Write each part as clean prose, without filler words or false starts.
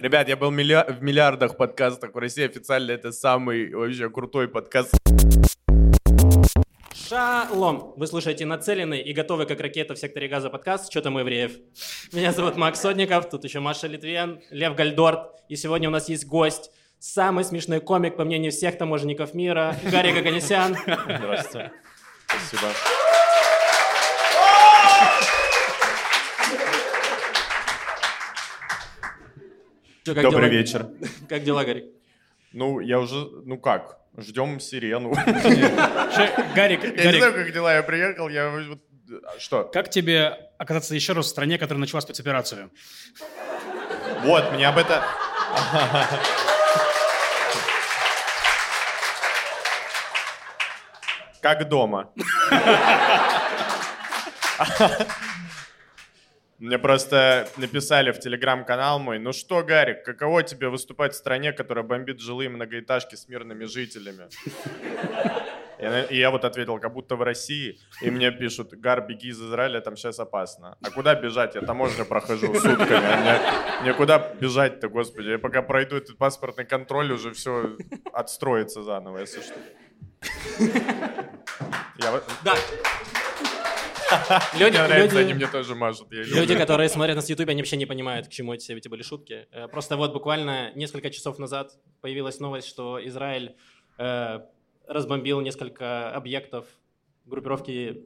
Ребят, я был в миллиардах подкастах в России. Официально это самый вообще крутой подкаст. Шалом! Вы слушаете нацеленный и готовый как ракета в секторе газа подкаст «Чё там у евреев?». Меня зовут Макс Содников, тут еще Маша Литвин, Лев Гальдорт. И сегодня у нас есть гость. Самый смешной комик, по мнению всех таможенников мира, Гарик Оганесян. Здравствуйте. Спасибо. Что, добрый вечер. Как дела, Гарик? Ну как, ждем сирену. Гарик, я не знаю, как дела, я приехал, Что? Как тебе оказаться еще раз в стране, которая начала спецоперацию? Вот, мне об этом... Как дома. Мне просто написали в телеграм-канал мой: ну что, Гарик, каково тебе выступать в стране, которая бомбит жилые многоэтажки с мирными жителями? И я вот ответил, как будто в России. И мне пишут: Гар, беги из Израиля, там сейчас опасно. А куда бежать? Я таможню прохожу сутками. Мне куда бежать-то, господи? Я пока пройду этот паспортный контроль, уже все отстроится заново, если что. Да. Люди, мне нравится, люди, они мне тоже мажут. Люди, которые смотрят нас в Ютубе, они вообще не понимают, к чему все эти были шутки. Просто вот буквально несколько часов назад появилась новость, что Израиль разбомбил несколько объектов группировки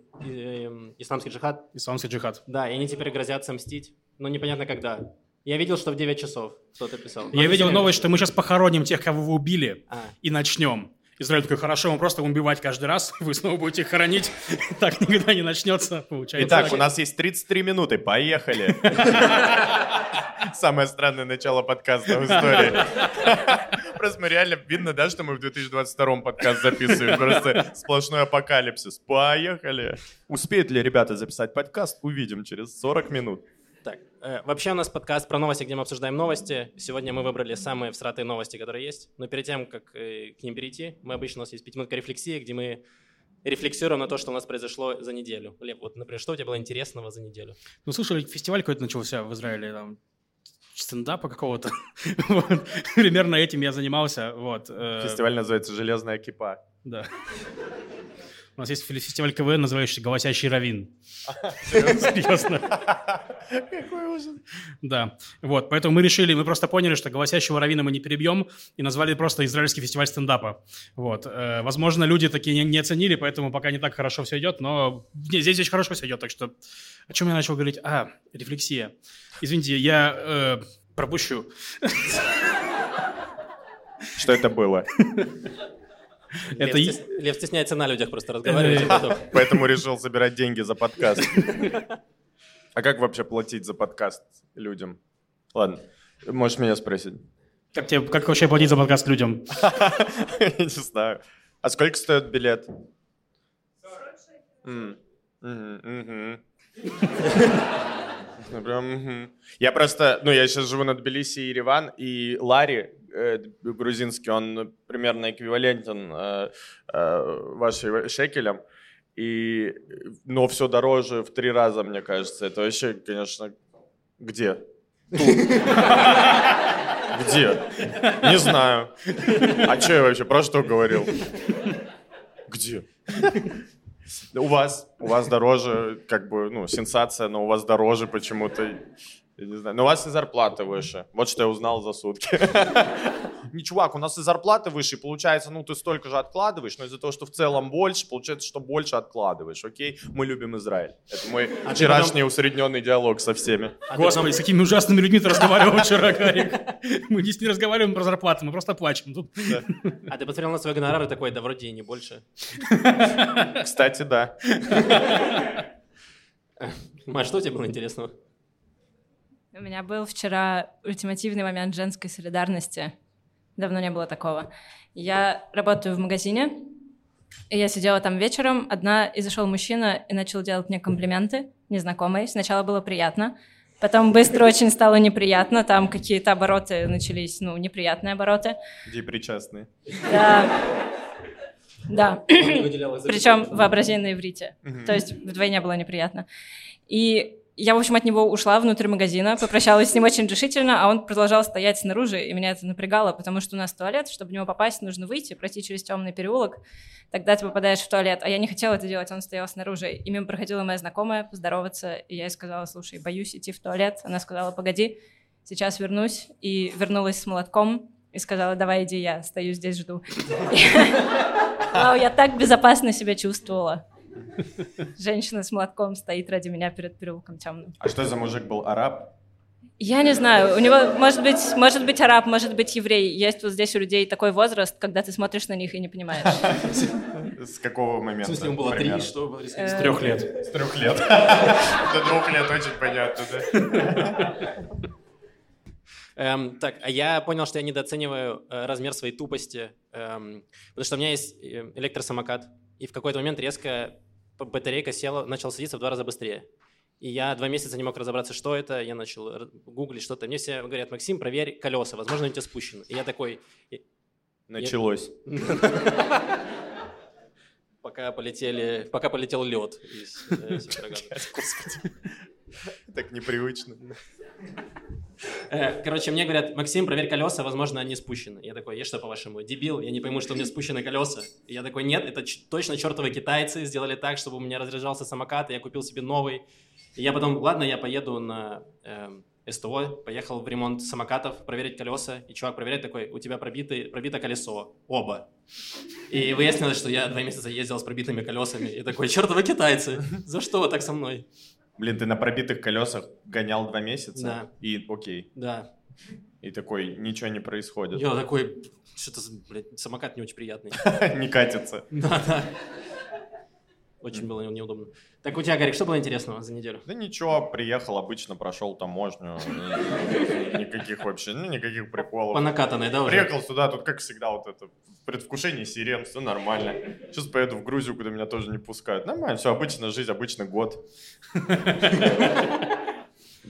«Исламский джихад». «Исламский джихад». Да, и они теперь грозятся мстить, но непонятно когда. Я видел, что в 9 часов кто-то писал. Я видел новость, что мы сейчас похороним тех, кого вы убили, и начнем. Израиль такой: хорошо, мы просто убивать каждый раз, вы снова будете их хоронить. Так никогда не начнется, получается. Итак, у нас есть 33 минуты, поехали. Самое странное начало подкаста в истории. Просто мы реально, видно, да, что мы в 2022 подкаст записываем. Просто сплошной апокалипсис. Поехали. Успеют ли ребята записать подкаст, увидим через 40 минут. Так, вообще у нас подкаст про новости, где мы обсуждаем новости. Сегодня мы выбрали самые всратые новости, которые есть. Но перед тем, как к ним перейти, мы обычно, у нас есть 5 минут рефлексии, где мы рефлексируем на то, что у нас произошло за неделю. Лев, вот, например, что у тебя было интересного за неделю? Ну, слушай, фестиваль какой-то начался в Израиле, там, стендапа какого-то. Примерно этим я занимался. Фестиваль называется «Железная кипа». Да. У нас есть фестиваль КВН, называющийся «Голосящий раввин». Серьезно? Какой ужас. Да. Вот, поэтому мы решили, мы просто поняли, что «Голосящего раввина» мы не перебьем, и назвали просто «Израильский фестиваль стендапа». Вот. Возможно, люди такие не оценили, поэтому пока не так хорошо все идет, но здесь очень хорошо все идет, так что... О чем я начал говорить? Рефлексия. Извините, я пропущу. Что это было? Лев стесняется на людях просто разговаривать. Поэтому решил собирать деньги за подкаст. А как вообще платить за подкаст людям? Ладно, можешь меня спросить. Как вообще платить за подкаст людям? Я не знаю. А сколько стоит билет? 46. Я просто, я сейчас живу на Тбилиси и Ереван, и Лари грузинский, он примерно эквивалентен вашим шекелям, но все дороже в 3 раза, мне кажется. Это вообще, конечно, где? Где? Не знаю. А что я вообще, про что говорил? Где? У вас дороже, как бы, сенсация, но у вас дороже почему-то, я не знаю. Но у вас и зарплата выше. Вот что я узнал за сутки. Не, чувак, у нас и зарплата выше, и получается, ты столько же откладываешь, но из-за того, что в целом больше, получается, что больше откладываешь, окей? Мы любим Израиль. Это мой вчерашний усредненный диалог со всеми. Господи, с какими ужасными людьми ты разговаривал вчера, Гарик. Мы здесь не разговариваем про зарплату, мы просто плачем. А ты посмотрел на свой гонорар и такой: да вроде и не больше. Кстати, да. Маш, что тебе было интересного? У меня был вчера ультимативный момент женской солидарности. Давно не было такого. Я работаю в магазине, и я сидела там вечером одна, и зашел мужчина и начал делать мне комплименты, незнакомый. Сначала было приятно, потом быстро очень стало неприятно, там какие-то обороты начались, неприятные обороты. Депричастные. Да. Да. Причем вообрази на иврите. То есть вдвойне было неприятно. И Я, в общем, от него ушла внутрь магазина, попрощалась с ним очень решительно, а он продолжал стоять снаружи, и меня это напрягало, потому что у нас туалет, чтобы в него попасть, нужно выйти, пройти через темный переулок, тогда ты попадаешь в туалет. А я не хотела это делать, он стоял снаружи, и мимо проходила моя знакомая поздороваться, и я ей сказала: слушай, боюсь идти в туалет. Она сказала: погоди, сейчас вернусь, и вернулась с молотком и сказала: давай иди, я стою здесь, жду. Вау, я так безопасно себя чувствовала. Женщина с молотком стоит ради меня перед переулком темным. А что за мужик был? Араб? Я не знаю. У него, может быть араб, может быть еврей. Есть вот здесь у людей такой возраст, когда ты смотришь на них и не понимаешь. С какого момента? В смысле, ему было 3, что? С 3 лет. С 3 лет. До 2 лет очень понятно, да? Так, а я понял, что я недооцениваю размер своей тупости, потому что у меня есть электросамокат, и в какой-то момент резко батарейка села, начала садиться в 2 раза быстрее. И я 2 месяца не мог разобраться, что это, я начал гуглить что-то. Мне все говорят: Максим, проверь колеса, возможно, у тебя спущены. И я такой... Началось. Пока полетел лед. Так непривычно. Короче, мне говорят: Максим, проверь колеса, возможно, они спущены. Я такой: я что, по-вашему, дебил? Я не пойму, что у меня спущены колеса? И я такой: нет, это точно чертовы китайцы сделали так, чтобы у меня разряжался самокат, и я купил себе новый. И я потом: ладно, я поеду на СТО, поехал в ремонт самокатов, проверить колеса. И чувак проверяет, такой: у тебя пробито колесо, оба. И выяснилось, что я 2 месяца ездил с пробитыми колесами. И такой: чертовы китайцы, за что вы так со мной? Блин, ты на пробитых колесах гонял 2 месяца? Да. И окей. Да. И такой: ничего не происходит. Я такой: что-то, блядь, самокат не очень приятный. Не катится. Да. Очень было неудобно. Так у тебя, Гарик, что было интересного за неделю? Да ничего, приехал обычно, прошел таможню. Никаких вообще, никаких приколов. По накатанной, да, уже? Приехал сюда, тут, как всегда, вот это, предвкушение сирен, все нормально. Сейчас поеду в Грузию, куда меня тоже не пускают. Нормально, все, обычная жизнь, обычный год.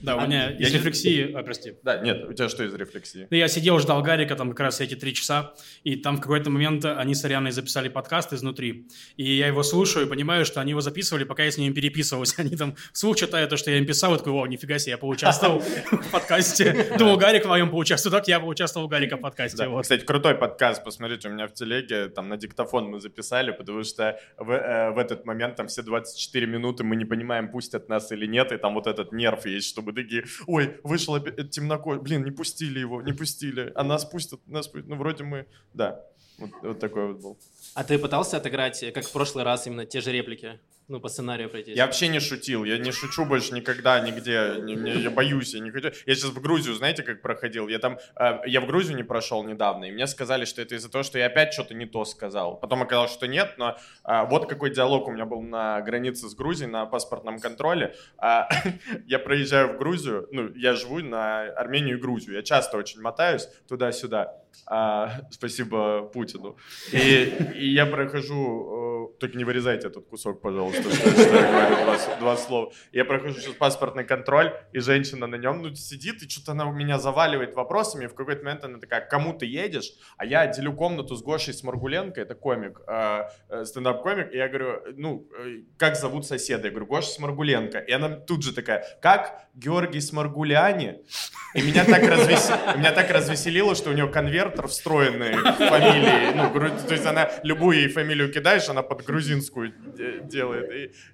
Да, у меня из рефлексии... Прости. Да, нет, у тебя что из рефлексии? Да, я сидел, ждал Гарика там как раз эти 3 часа, и там в какой-то момент они с Арианой записали подкаст изнутри, и я его слушаю и понимаю, что они его записывали, пока я с ними переписывался. Они там вслух читают то, что я им писал, и такой: о, нифига себе, я поучаствовал в подкасте. Думал, Гарик в моем поучаствовал, так я поучаствовал у Гарика в подкасте. Кстати, крутой подкаст, посмотрите, у меня в телеге, там на диктофон мы записали, потому что в этот момент там все 24 минуты мы не понимаем, пустят нас или нет, и там вот этот нерв есть, чтобы такие: ой, вышел темнокожий, блин, не пустили его, не пустили, а нас пустят, ну вроде мы, да, вот такой вот был. А ты пытался отыграть, как в прошлый раз, именно те же реплики, ну по сценарию пройти? Я вообще не шутил, я не шучу больше никогда, нигде, я боюсь, я не хочу. Я сейчас в Грузию, знаете, как проходил, я в Грузию не прошел недавно, и мне сказали, что это из-за того, что я опять что-то не то сказал. Потом оказалось, что нет, но вот какой диалог у меня был на границе с Грузией, на паспортном контроле. Я проезжаю в Грузию, ну я живу на Армению и Грузию, я часто очень мотаюсь туда-сюда. Спасибо Путину. И я прохожу... Только не вырезайте этот кусок, пожалуйста. Что я говорю, два слова. Я прохожу сейчас паспортный контроль, и женщина на нем сидит, и что-то она меня заваливает вопросами. И в какой-то момент она такая: кому ты едешь? А я делю комнату с Гошей Сморгуленко, это комик, стендап-комик. И я говорю: ну, как зовут соседа? Я говорю: Гоша Сморгуленко. И она тут же такая: как Георгий Сморгуляни? И меня так развеселило, что у нее конверт встроенные фамилии. Ну, то есть она любую ей фамилию кидаешь, она под грузинскую делает.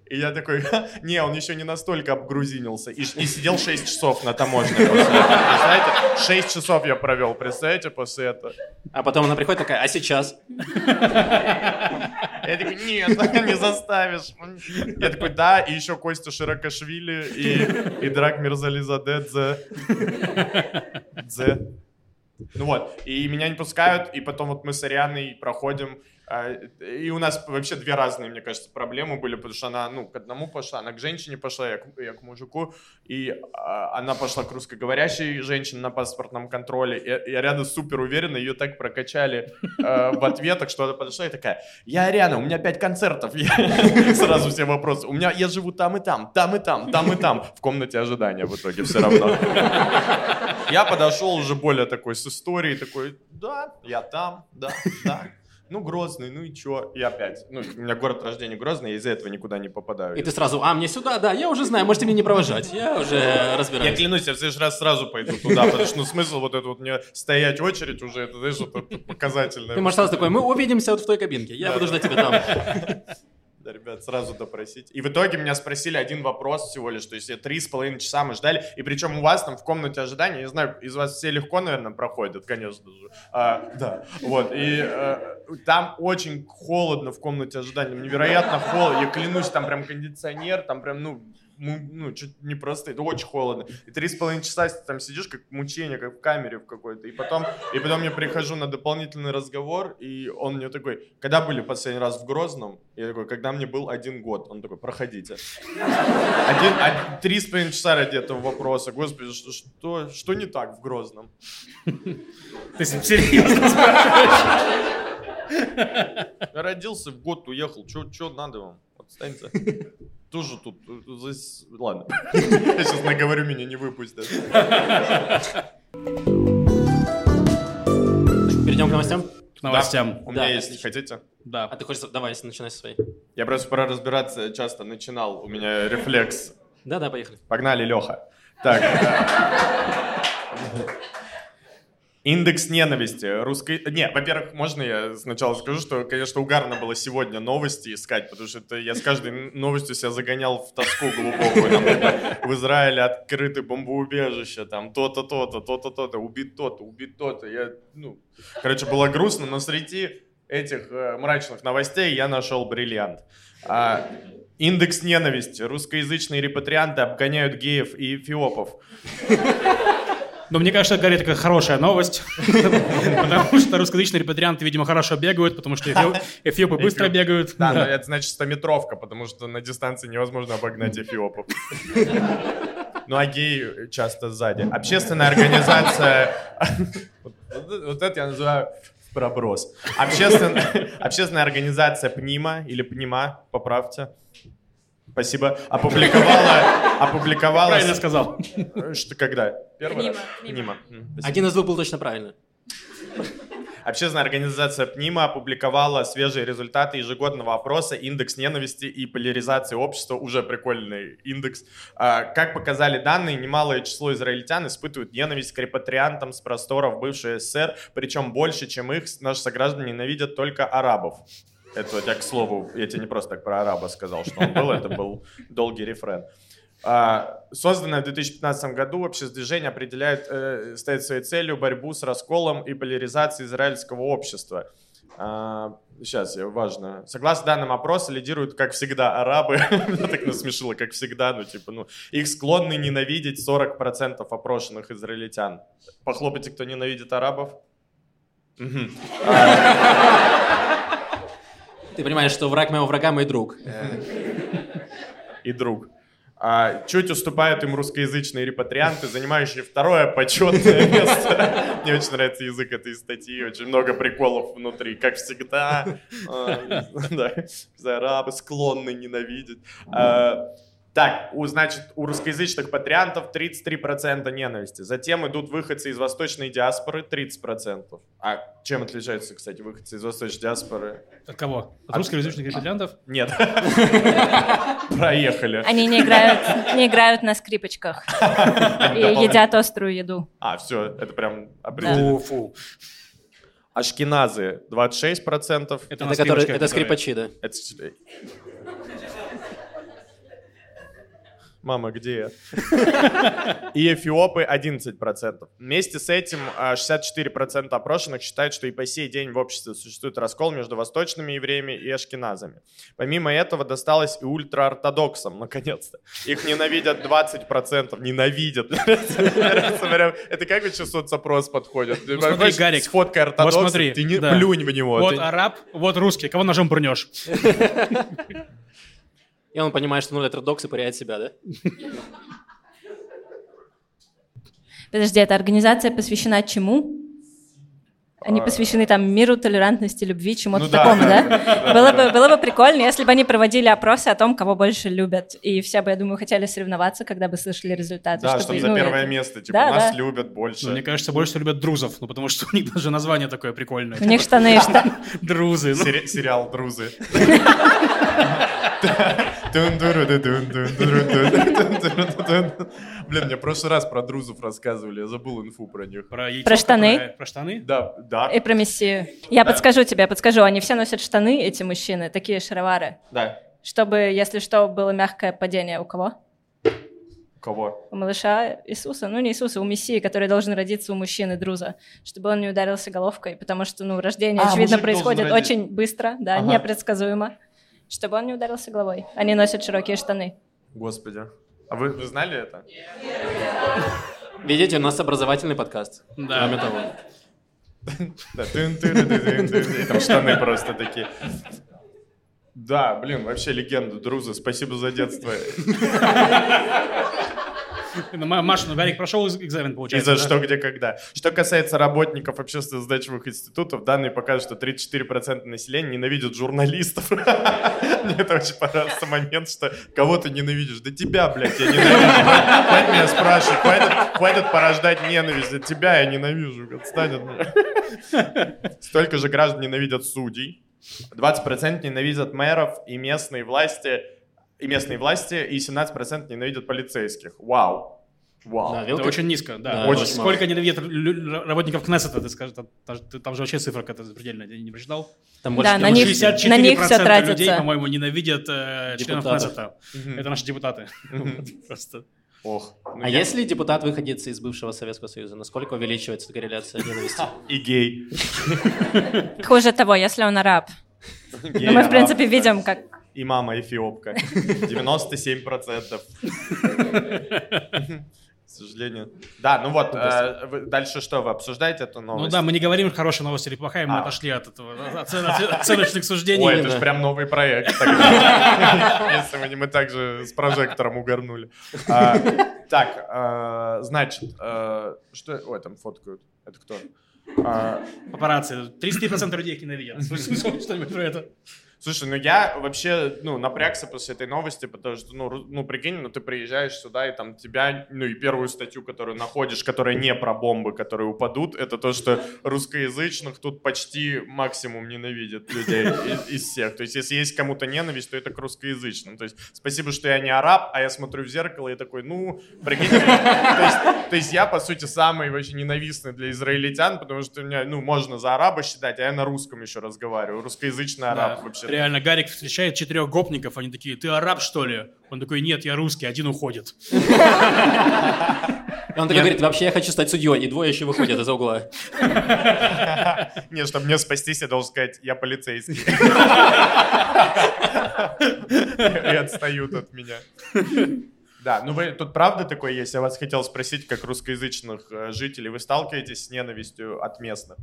И я такой: не, он еще не настолько обгрузинился. И сидел 6 часов на таможне. Представляете? 6 часов я провел, представляете, после этого. А потом она приходит такая: а сейчас? Я такой: нет, не заставишь. Я такой: да, и еще Костя Широкашвили и Драк Мирзализаде Дзе. Ну вот, и меня не пускают, и потом вот мы с Арианой проходим, и у нас вообще 2 разные, мне кажется, проблемы были, потому что она, ну, к одному пошла, она к женщине пошла, я к мужику, и она пошла к русскоговорящей женщине на паспортном контроле, и Ариана супер уверенно, ее так прокачали в ответах, что она подошла и такая: я Ариана, у меня 5 концертов, сразу все вопросы, у меня, я живу там и там, там и там, там и там, в комнате ожидания в итоге все равно. Я подошел уже более такой с историей, такой: да, я там, да, да. ну, Грозный, ну и чё? И опять. Ну, у меня город рождения Грозный, я из-за этого никуда не попадаю. И ты сразу, мне сюда, да, я уже знаю, можете меня не провожать, я уже разбираюсь. Я клянусь, я в следующий раз сразу пойду туда, потому что, ну, смысл вот это вот мне стоять очередь уже, это, знаешь, что-то показательное. Ты можешь сразу такой, мы увидимся вот в той кабинке, я буду ждать тебя там. Да, ребят, сразу допросить. И в итоге меня спросили один вопрос всего лишь, то есть 3,5 часа мы ждали, и причем у вас там в комнате ожидания, я знаю, из вас все легко, наверное, проходят, конечно же. Да, вот, и там очень холодно в комнате ожидания, невероятно холодно, я клянусь, там прям кондиционер, там прям, ну, чуть не простые, это очень холодно. И 3,5 часа ты там сидишь, как мучение, как в камере в какой-то. И потом я прихожу на дополнительный разговор, и он мне такой, когда были последний раз в Грозном? Я такой, когда мне был 1 год. Он такой, проходите. 3,5 часа ради этого вопроса. Господи, что не так в Грозном? Ты серьезно спрашиваешь? Родился, в год уехал, что надо вам? Отстаньте. Тоже тут... Ладно. Я сейчас наговорю, меня не выпустят. Перейдем к новостям? К новостям. Да. У меня есть. Хотите? Да. А ты хочешь... Давай, начинай со своей. Я просто пора разбираться часто. Начинал. У меня рефлекс. Да-да, поехали. Погнали, Леха. Так. Индекс ненависти русской... Не, во-первых, можно я сначала скажу, что, конечно, угарно было сегодня новости искать, потому что это я с каждой новостью себя загонял в тоску глубокую. Там, в Израиле открыты бомбоубежища, там то-то, убит то-то. Короче, было грустно, но среди этих мрачных новостей я нашел бриллиант. Индекс ненависти. Русскоязычные репатрианты обгоняют геев и эфиопов. Но мне кажется, это, Гарри, такая хорошая новость, потому что русскоязычные репатрианты, видимо, хорошо бегают, потому что эфиопы быстро бегают. Да, но это значит 100-метровка, потому что на дистанции невозможно обогнать эфиопов. Ну, а геи часто сзади. Общественная организация... Вот это я называю проброс. Общественная организация Пнима, или Пнима, поправьте. Спасибо. Опубликовала... Правильно сказал. Что, когда? Первый раз? Пнима. Один из двух был точно правильно. Общественная организация Пнима опубликовала свежие результаты ежегодного опроса «Индекс ненависти и поляризации общества». Уже прикольный индекс. Как показали данные, немалое число израильтян испытывают ненависть к репатриантам с просторов бывшей СССР, причем больше, чем их наши сограждане ненавидят только арабов. Это вот я, к слову, я тебе не просто так про араба сказал, что он был, это был долгий рефрен. Созданное в 2015 году обществоизвещение ставит своей целью борьбу с расколом и поляризацией израильского общества. Сейчас, важно. Согласно данным опроса, лидируют, как всегда, арабы. Так насмешило, как всегда. Их склонны ненавидеть 40% опрошенных израильтян. Похлопайте, кто ненавидит арабов. Ты понимаешь, что враг моего врага мой друг. И друг. Чуть уступают им русскоязычные репатрианты, занимающие второе почетное место. Мне очень нравится язык этой статьи, очень много приколов внутри, как всегда. Арабы склонны ненавидеть. Так, у русскоязычных патриантов 33% ненависти. Затем идут выходцы из восточной диаспоры 30%. А чем отличаются, кстати, выходцы из восточной диаспоры? От кого? От русскоязычных патриантов? Нет. Проехали. Они не играют на скрипочках и едят острую еду. А, все, это прям определенно. Фу. Ашкеназы 26%. Это скрипачи, да? Мама, где я? И эфиопы 11%. Вместе с этим 64% опрошенных считают, что и по сей день в обществе существует раскол между восточными евреями и ашкеназами. Помимо этого досталось и ультраортодоксам, наконец-то. Их ненавидят 20%. Ненавидят. Это как еще соцопрос подходит? Смотри, Гарик. С фоткой ортодокса. Ты не плюнь в него. Вот араб, вот русский. Кого ножом пырнешь? И он понимает, что 0 ортодокс и пыряет себя, да? Подожди, эта организация посвящена чему? Они посвящены там миру, толерантности, любви, чему-то такому, да? Было бы прикольно, если бы они проводили опросы о том, кого больше любят. И все бы, я думаю, хотели соревноваться, когда бы слышали результаты. Да, чтобы за первое место, типа, нас любят больше. Мне кажется, больше любят друзов, ну потому что у них даже название такое прикольное. У них штаны и штаны. Друзы. Сериал «Друзы». Блин, мне в прошлый раз про друзов рассказывали, я забыл инфу про них. Про штаны? Про штаны? Да. И про Мессию. Я подскажу, они все носят штаны, эти мужчины, такие шаровары. Да. Чтобы, если что, было мягкое падение у кого? Кого? У малыша Иисуса, ну не Иисуса, у Мессии, который должен родиться у мужчины, друза, чтобы он не ударился головкой, потому что, рождение, очевидно, происходит очень быстро, да, непредсказуемо. Чтобы он не ударился головой. Они носят широкие штаны. Господи. А вы знали это? Видите, у нас образовательный подкаст. Да. Кроме того. Да. Там штаны просто такие. Да, блин, вообще легенда, друзы. Спасибо за детство. Маша, Гарик прошел экзамен, получается. И за что, где, когда. Что касается работников общественных сдачевых институтов, данные показывают, что 34% населения ненавидят журналистов. Мне это очень понравился момент, что кого ты ненавидишь? Да тебя, блядь, я ненавижу. Хватит меня спрашивать, хватит порождать ненависть. Да тебя я ненавижу, отстань от меня. Столько же граждан ненавидят судей, 20% ненавидят мэров и местные власти, и 17% ненавидят полицейских. Вау. Да, это очень низко, да. Очень сколько ненавидят работников КНЕССЕТа, ты скажешь, там же вообще цифра какая-то предельная, я не прочитал. Там больше, на них 64% людей, по-моему, ненавидят членов КНЕССЕТа. Это наши депутаты. Просто. Ох. Если депутат выходит из бывшего Советского Союза, насколько увеличивается корреляция ненависти? И гей. Хуже того, если он араб. Мы, в принципе, видим, как... И мама эфиопка. 97%. К сожалению. Да, дальше что, вы обсуждаете эту новость? Ну да, мы не говорим, хорошая новость или плохая, мы отошли от этого оценочных суждений. Ой, это же прям новый проект. Если мы так же с прожектором угорнули. Так, значит, что... Ой, там фоткают. Это кто? Папарацци. 33% людей их ненавидят. Слышали что-нибудь про это? Слушай, я вообще, напрягся после этой новости, потому что, прикинь, ты приезжаешь сюда, и там тебя, и первую статью, которую находишь, которая не про бомбы, которые упадут, это то, что русскоязычных тут почти максимум ненавидят людей из всех. То есть, если есть кому-то ненависть, то это к русскоязычным. То есть, спасибо, что я не араб, а я смотрю в зеркало и такой, прикинь. То есть, я, по сути, самый вообще ненавистный для израильтян, потому что меня, можно за араба считать, а я на русском еще разговариваю. Русскоязычный араб вообще. Реально, Гарик встречает 4 гопников, они такие, ты араб, что ли? Он такой, нет, я русский, один уходит. Он такой говорит, вообще я хочу стать судьей, и двое еще выходят из-за угла. Нет, чтобы мне спастись, я должен сказать, я полицейский. И отстают от меня. Да, вы тут правда такое есть? Я вас хотел спросить, как русскоязычных жителей, вы сталкиваетесь с ненавистью от местных?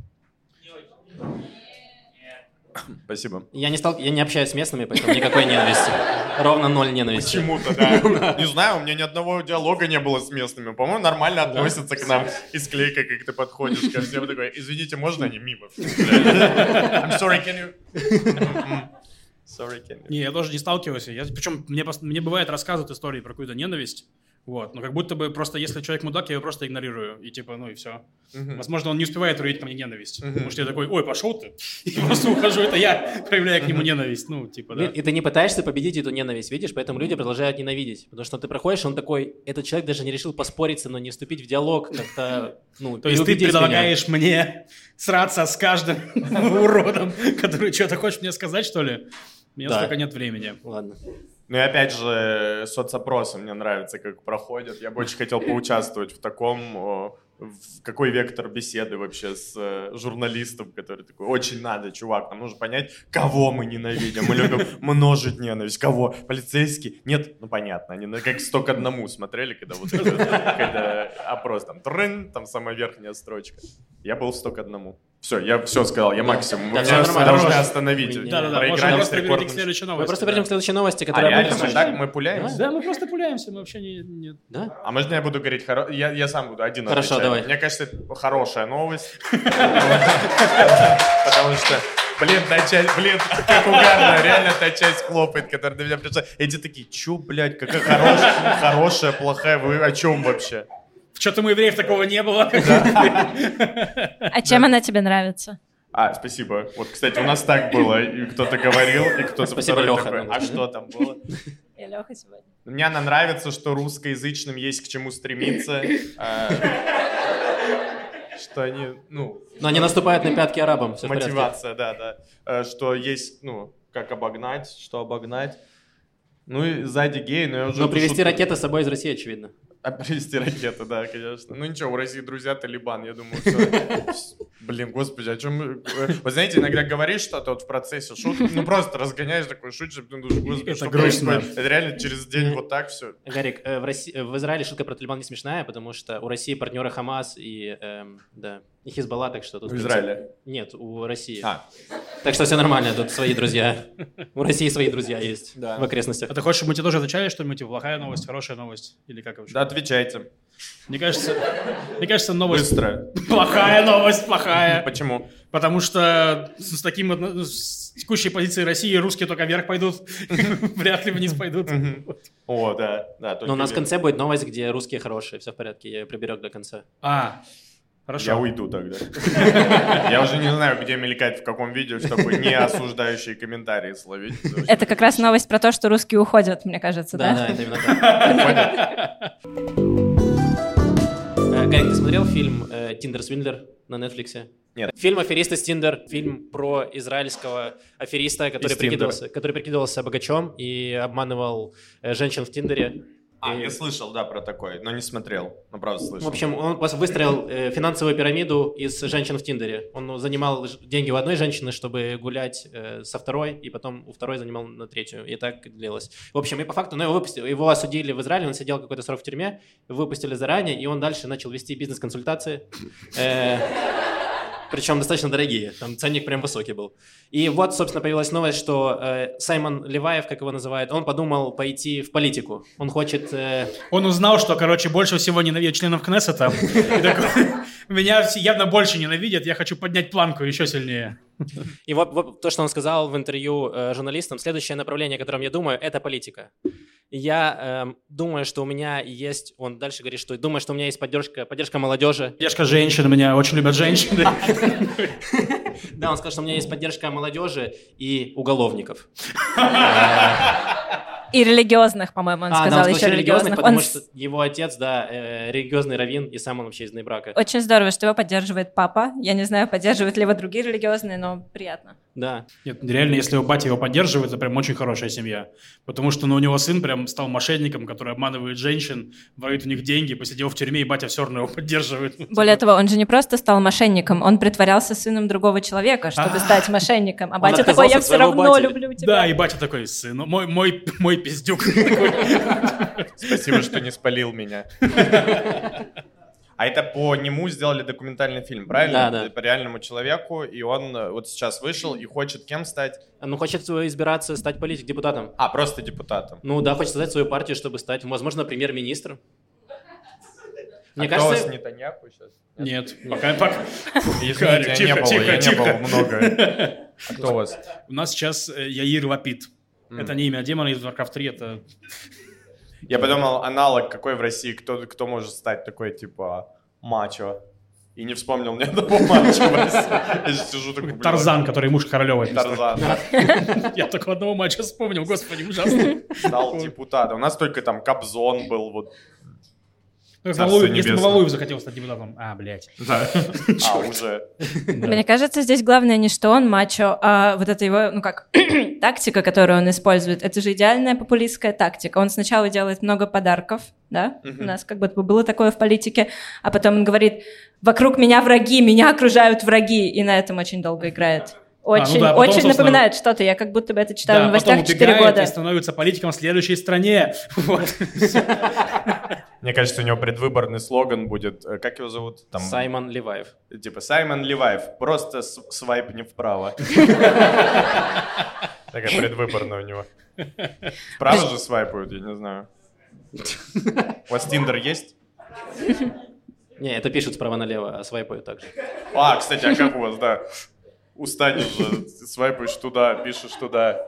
Спасибо. Я не общаюсь с местными, поэтому никакой ненависти. Ровно 0 ненависти. Почему-то, да. Не знаю, у меня ни одного диалога не было с местными. По-моему, нормально относятся к нам. Из клейка, как ты подходишь ко всем такой, извините, можно они мимо? I'm sorry, can you... Не, я тоже не сталкивался. Причем мне бывает рассказывают истории про какую-то ненависть. Но как будто бы просто, если человек мудак, я его просто игнорирую. И и все. Возможно, он не успевает проявить ко мне ненависть. Потому что я такой, ой, пошел ты. И просто ухожу, это я проявляю к нему ненависть. Да. И ты не пытаешься победить эту ненависть, видишь? Поэтому люди продолжают ненавидеть. Потому что ты проходишь, он такой, этот человек даже не решил поспорить со мной, не вступить в диалог. Как-то, то есть ты предлагаешь мне сраться с каждым уродом, который что-то хочет мне сказать, что ли? У меня столько нет времени. Ладно. И опять же, соцопросы мне нравятся, как проходят. Я бы очень хотел поучаствовать в таком... В какой вектор беседы вообще с журналистом, который такой, очень надо, чувак, нам нужно понять, кого мы ненавидим. Мы любим множить ненависть. Кого? Полицейский? Нет? Понятно. Они как 100 к 1 смотрели, когда вот этот опрос, там самая верхняя строчка. Я был в 100 к 1. Все, я все сказал, я максимум. Да, мы должны остановить. Да-да-да, мы просто перейдем к следующей новости. Мы просто перейдем к следующей новости, которая... А реально мы так, мы пуляемся? Да, мы просто пуляемся, мы вообще не... Да? А можно я буду говорить хорошее? Я сам буду один отвечать. Хорошо, давай. Мне кажется, это хорошая новость. Потому что... Блин, та часть, блин, как угарно, реально та часть хлопает, которая до меня пришла. Эти такие, чё, блядь, какая хорошая, плохая, вы о чем вообще? Что-то у евреев такого не было. А чем она тебе нравится? А, спасибо. Вот, кстати, у нас так было. И кто-то говорил, и кто-то второй такой. А что там было? Я Леха сегодня. Мне она нравится, что русскоязычным есть к чему стремиться. Что они, ну... Но они наступают на пятки арабам. Мотивация, да. Что есть, ну, как обогнать, что обогнать. Ну и сзади геи, но я уже... Но привезти ракеты с собой из России, очевидно. А привезти ракеты, да, конечно. Ну ничего, у России друзья Талибан, я думаю, что... Блин, господи, о чем мы... Вот знаете, иногда говоришь что-то вот в процессе шутки, ну просто разгоняешь такую шутку, потом думаешь, господи, что происходит. Это реально через день вот так все. Гарик, в Израиле шутка про Талибан не смешная, потому что у России партнеры Хамас и... Да. И Хизбалла, так что тут... В Израиле? Нет, у России. А. Так что все нормально, тут свои друзья. У России свои друзья есть в окрестностях. А ты хочешь, чтобы мы тебе тоже отвечали что-нибудь? Плохая новость, хорошая новость? Или как вообще? Да, отвечайте. Мне кажется, новость... Быстро. Плохая новость, плохая. Почему? Потому что с таким... С текущей позиции России русские только вверх пойдут. Вряд ли вниз пойдут. О, да. Но у нас в конце будет новость, где русские хорошие. Все в порядке, я ее приберег до конца. А, хорошо. Я уйду тогда. Я уже не знаю, где мелькать, в каком видео, чтобы не осуждающие комментарии словить. Это как раз новость про то, что русские уходят, мне кажется, да? Да, это именно так. Уходят. Гарик, ты смотрел фильм «Тиндер Свиндлер» на Netflix? Нет. Фильм «Аферисты с Тиндер», фильм про израильского афериста, который прикидывался богачом и обманывал женщин в Тиндере. А, я слышал, да, про такой, но не смотрел, но правда слышал. В общем, он выстроил финансовую пирамиду из женщин в Тиндере. Он занимал деньги у одной женщины, чтобы гулять со второй, и потом у второй занимал на третью, и так длилось. В общем, и по факту, его осудили в Израиле, он сидел какой-то срок в тюрьме, выпустили заранее, и он дальше начал вести бизнес-консультации. Причем достаточно дорогие, там ценник прям высокий был. И вот, собственно, появилась новость, что Саймон Левайев, как его называют, он подумал пойти в политику. Он хочет... Он узнал, что, больше всего ненавидят членов КНЕССЕТа. Меня явно больше ненавидят, я хочу поднять планку еще сильнее. И вот то, что он сказал в интервью журналистам, следующее направление, о котором я думаю, это политика. Я думаю, что у меня есть... Он дальше говорит, что думаю, что у меня есть поддержка молодежи. Поддержка женщин, меня очень любят женщины. Да, он сказал, что у меня есть поддержка молодежи и уголовников. И религиозных, по-моему, он сказал. Да, он еще религиозных, потому что его отец, религиозный раввин, и сам он вообще из Нейбрака. Очень здорово, что его поддерживает папа. Я не знаю, поддерживают ли его другие религиозные, но приятно. Да. Нет, реально, если его батя его поддерживает, это прям очень хорошая семья. Потому что у него сын прям стал мошенником, который обманывает женщин, ворует у них деньги, посидел в тюрьме, и батя все равно его поддерживает. Более того, он же не просто стал мошенником, он притворялся сыном другого человека, чтобы стать мошенником. А батя такой, я все равно люблю тебя. Да, и батя такой, сын, мой пиздюк. Спасибо, что не спалил меня. А это по нему сделали документальный фильм, правильно? Да. По реальному человеку, и он вот сейчас вышел и хочет кем стать? Ну, хочет избираться, стать политиком, депутатом. А, просто депутатом. Ну да, хочет создать свою партию, чтобы стать, возможно, премьер-министром. Мне кажется... А кто у вас Нетаньяху сейчас? Нет. Пока. Извините, я не был много. А кто у вас? У нас сейчас Яир Лапид. Это не имя демона из Warcraft 3, это... Я подумал, аналог какой в России, кто может стать такой, типа, мачо. И не вспомнил ни одного мачо в России. Тарзан, который муж Королёва. Тарзан, да. Я только одного мачо вспомнил, господи, ужасно. Стал депутатом. У нас только там Кобзон был, вот. Если бы Валуев захотел стать депутатом. А, блядь. Да. А, уже. Мне кажется, здесь главное не что он мачо, а вот эта его, тактика, которую он использует. Это же идеальная популистская тактика. Он сначала делает много подарков, да? У нас как будто бы было такое в политике. А потом он говорит, вокруг меня враги, меня окружают враги. И на этом очень долго играет. Очень напоминает что-то. Я как будто бы это читала в новостях 4 года. Да, потом убегает и становится политиком в следующей стране. Вот. Мне кажется, у него предвыборный слоган будет, как его зовут? Там... Саймон Левайев. Типа Саймон Левайев, просто свайпни вправо. Такая предвыборная у него. Вправо же свайпают, я не знаю. У вас Тиндер есть? Не, это пишут справа налево, а свайпают так же. А, кстати, а как у вас, да? Устанешь же, свайпаешь туда, пишешь туда.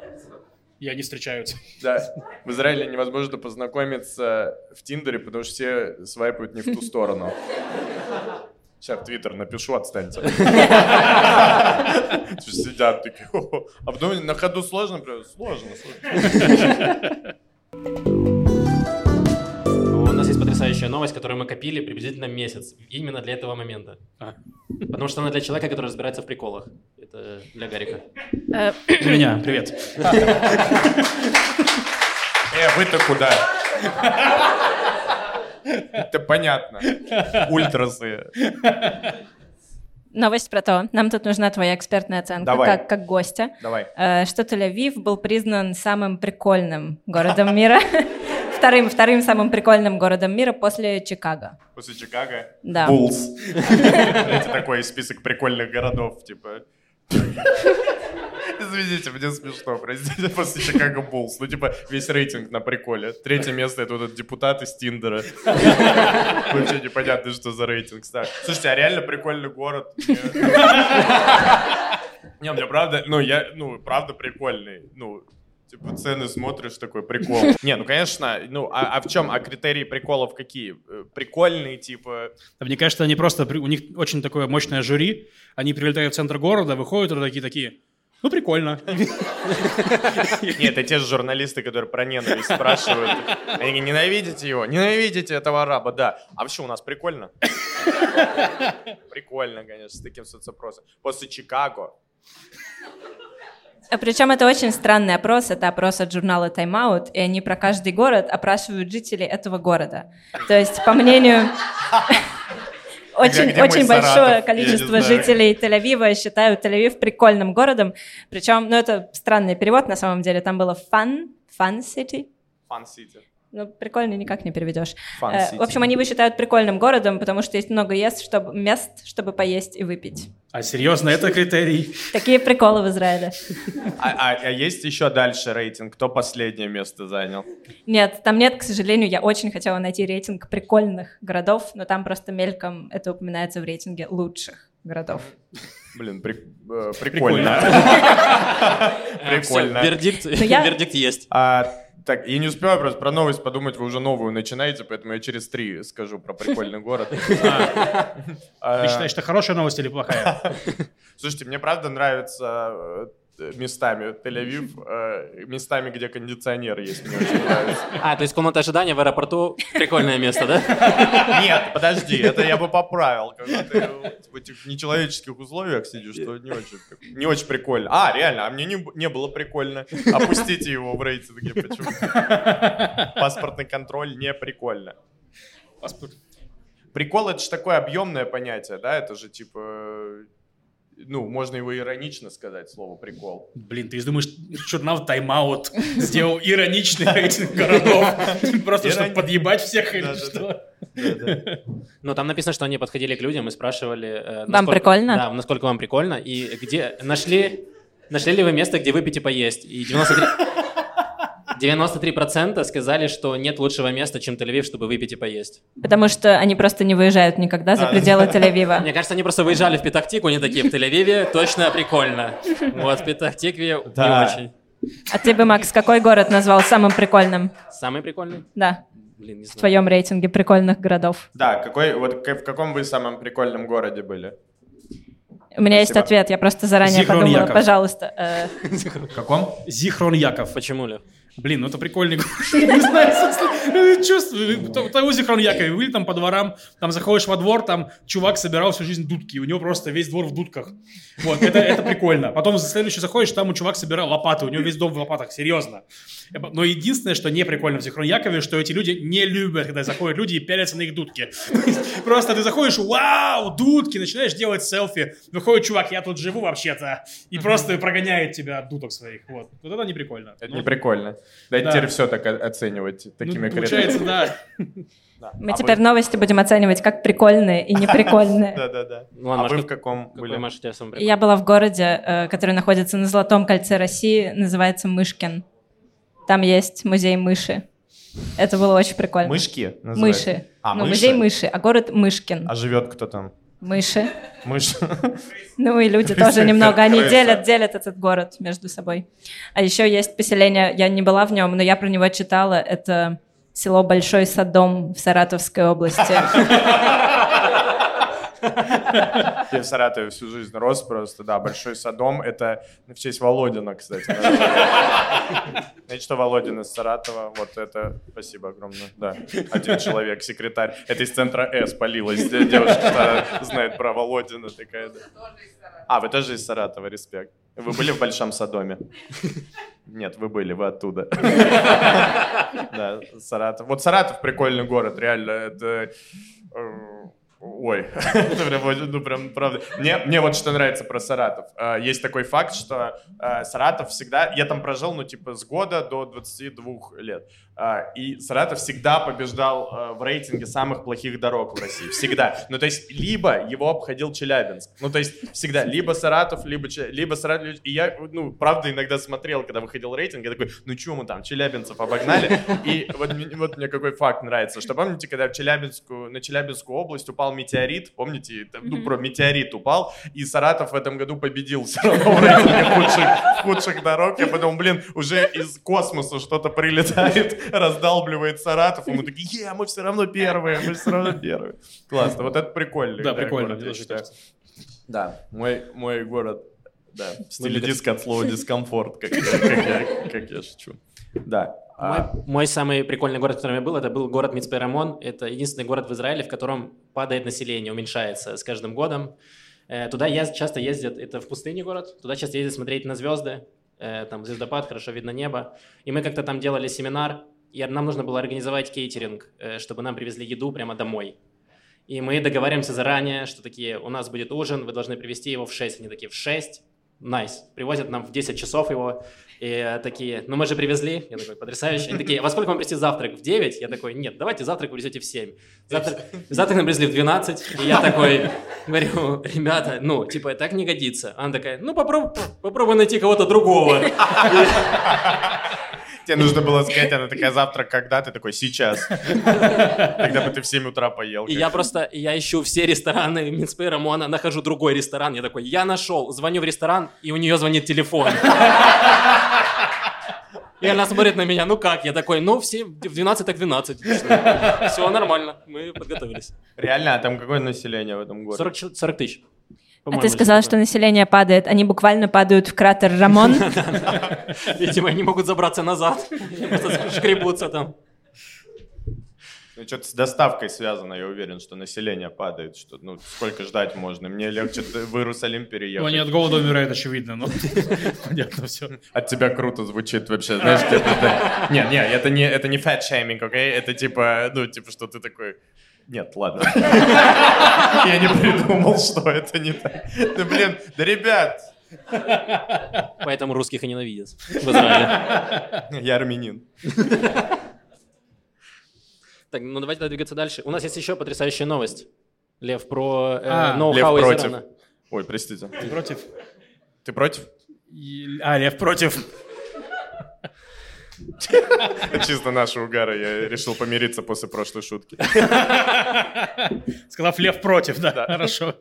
И они встречаются. Да. В Израиле невозможно познакомиться в Тиндере, потому что все свайпают не в ту сторону. Сейчас в Твиттер напишу, отстаньте. Сидят такие. А потом на ходу сложно? Сложно. У нас есть потрясающая новость, которую мы копили приблизительно месяц. Именно для этого момента. Потому что она для человека, который разбирается в приколах. Это для Гарика. Для меня. Привет. Вы-то куда? Это понятно. Ультрасы. Новость про то. Нам тут нужна твоя экспертная оценка. Давай. Как гостя. Давай. Что Тель-Авив был признан самым прикольным городом мира. Вторым самым прикольным городом мира после Чикаго. После Чикаго? Да. Буллс. Знаете, такой список прикольных городов, типа... Извините, мне смешно, простите, после Чикаго Буллс. Ну, типа, весь рейтинг на приколе. Третье место — это вот этот депутат из Тиндера. Вообще непонятно, что за рейтинг. Слушайте, а реально прикольный город... Не, мне правда... Ну, правда прикольный, ну... Типа цены смотришь, такой прикол. Не, ну конечно, а в чем, а критерии приколов какие? Прикольные, типа... Да, мне кажется, они просто, у них очень такое мощное жюри, они прилетают в центр города, выходят туда такие, ну прикольно. Нет, это те же журналисты, которые про ненависть спрашивают. Они говорят, ненавидите его? Ненавидите этого араба, да. А вообще у нас прикольно? Прикольно, конечно, с таким соцопросом. После Чикаго... Причем это очень странный опрос. Это опрос от журнала Time Out, и они про каждый город опрашивают жителей этого города. То есть, по мнению, очень большое количество жителей Тель-Авива считают Тель-Авив прикольным городом. Причем, ну это странный перевод на самом деле. Там было Fun City. Fun City. Ну, прикольно никак не переведешь. В общем, они его считают прикольным городом, потому что есть много мест, чтобы поесть и выпить. А серьезно, это критерий? Такие приколы в Израиле. А есть еще дальше рейтинг? Кто последнее место занял? Нет, там нет, к сожалению, я очень хотела найти рейтинг прикольных городов, но там просто мельком это упоминается в рейтинге лучших городов. Блин, прикольно. Прикольно. Вердикт есть. Так, я не успеваю просто про новость подумать, вы уже новую начинаете, поэтому я через 3 скажу про прикольный город. Ты считаешь, это хорошая новость или плохая? Слушайте, мне правда нравится местами Тель-Авив, местами, где кондиционер есть, мне очень нравится. То есть комната ожидания в аэропорту прикольное место, да? Нет, подожди, это я бы поправил. Когда ты в этих нечеловеческих условиях сидишь, что не очень прикольно. Реально, а мне не было прикольно. Опустите его в рейтинге, почему? Паспортный контроль не прикольно. Прикол — это же такое объемное понятие, да? Это же типа... Ну, можно его иронично сказать, слово «прикол». Блин, ты думаешь, журнал Time Out сделал ироничный рейтинг городов? Просто, чтобы подъебать всех или что? Ну, там написано, что они подходили к людям и спрашивали... Вам прикольно? Да, насколько вам прикольно. И где... Нашли ли вы место, где выпить и поесть? И 93% сказали, что нет лучшего места, чем Тель-Авив, чтобы выпить и поесть. Потому что они просто не выезжают никогда за пределы Тель-Авива. Мне кажется, они просто выезжали в Петахтику, они такие, в Тель-Авиве точно прикольно. Вот, в Петахтикве не очень. А ты бы, Макс, какой город назвал самым прикольным? Самый прикольный? Да. Блин, не знаю. В твоем рейтинге прикольных городов. Да, в каком вы самом прикольном городе были? У меня есть ответ, я просто заранее Зихрон подумала, Яков. Пожалуйста. В каком? Зихрон Яков. Почему, Лев? Блин, это прикольный город. Не знаю, чувствую. Того Зихрон Якове, были там по дворам, там заходишь во двор, там чувак собирал всю жизнь дудки, у него просто весь двор в дудках. Вот, это прикольно. Потом за следующий заходишь, там у чувак собирал лопаты, у него весь дом в лопатах, серьезно. Но единственное, что не прикольно в Зихрон Якове, что эти люди не любят, когда заходят люди и пялятся на их дудки. Просто ты заходишь, вау, дудки, начинаешь делать селфи. Выходит чувак, я тут живу вообще-то, и просто прогоняет тебя от дудок своих. Вот это не прикольно. Это не прикольно. Дайте теперь все так оценивать такими критериями. Получается, да. Мы теперь новости будем оценивать как прикольные и неприкольные. Да-да-да. А вы в каком были? Я была в городе, который находится на Золотом кольце России, называется Мышкин. Там есть музей мыши. Это было очень прикольно. Мышки называется? Мыши. Ну, музей мыши, а город Мышкин. А живет кто там? Мыши. Ну и люди тоже немного, они делят этот город между собой. А еще есть поселение, я не была в нем, но я про него читала, это село Большой Содом в Саратовской области. Я в Саратове всю жизнь рос просто, да, Большой Содом, это в честь Володина, кстати. Значит, что Володин из Саратова, вот это, спасибо огромное, да, один человек, секретарь, это из центра С полилась, девушка знает про Володина такая, да. А, вы тоже из Саратова, респект. Вы были в Большом Содоме? Нет, вы оттуда. Да, Саратов, вот Саратов прикольный город, реально, это... Ой, ну прям правда. Мне вот что нравится про Саратов. Есть такой факт, что Саратов всегда... Я там прожил, ну типа с года до 22 лет. И Саратов всегда побеждал в рейтинге самых плохих дорог в России. Всегда. Ну то есть либо его обходил Челябинск. Ну то есть всегда либо Саратов, либо Саратов. И я, ну правда, иногда смотрел, когда выходил рейтинг, я такой, ну чё мы там, челябинцев обогнали? И вот мне какой факт нравится, что помните, когда на Челябинскую область упал метеорит, помните, про метеорит упал, и Саратов в этом году победил все равно в рейтинге худших дорог. Я подумал, уже из космоса что-то прилетает, раздалбливает Саратов, и мы такие, мы все равно первые, Классно, вот это прикольно. Да, прикольно. Да, мой город, да, в стиле диск от слова дискомфорт, как я шучу. Да. Мой самый прикольный город, в котором я был, это был город Мицпейрамон. Это единственный город в Израиле, в котором падает население, уменьшается с каждым годом. Туда часто ездят, это в пустыне город, туда часто ездят смотреть на звезды, там звездопад, хорошо видно небо. И мы как-то там делали семинар, и нам нужно было организовать кейтеринг, чтобы нам привезли еду прямо домой. И мы договариваемся заранее, что такие, у нас будет ужин, вы должны привезти его в 6. Они такие, в 6? Найс. Привозят нам в 10 часов его. И такие, мы же привезли. Я такой, потрясающе. Они такие, во сколько вам привезти завтрак? В 9? Я такой, нет, давайте завтрак вы везете в 7. Завтрак нам привезли в 12. И я такой, говорю, ребята, так не годится. Она такая, попробуй найти кого-то другого. Тебе нужно было сказать, она такая, завтрак когда? Ты такой, сейчас. Тогда бы ты в 7 утра поел. И я ищу все рестораны Мицпейрамона, нахожу другой ресторан. Я такой, я нашел, звоню в ресторан, и у нее звонит телефон. И она смотрит на меня, как? Я такой, все в 12 так 12. Все нормально, мы подготовились. Реально? А там какое население в этом городе? 40 тысяч. По-моему, ты сказал, что население падает. Они буквально падают в кратер Рамон. Видимо, они могут забраться назад. Просто шкребутся там. Что-то с доставкой связано, я уверен, что население падает. Что, сколько ждать можно? Мне легче в Иерусалим переехать. Они от голода умирают, очевидно. Понятно все. От тебя круто звучит вообще. Знаешь, это не фэт-шейминг, окей? Это типа, что ты такой... Нет, ладно. Я не придумал, что это не так. Ребят! Поэтому русских и ненавидят в Израиле. Я армянин. Так, давайте двигаться дальше. У нас есть еще потрясающая новость. Лев, про ноу-хау из Ирана. Ой, простите. Ты против? Лев против. Чисто наши угары, я решил помириться после прошлой шутки. Сказав Лев против, да, хорошо.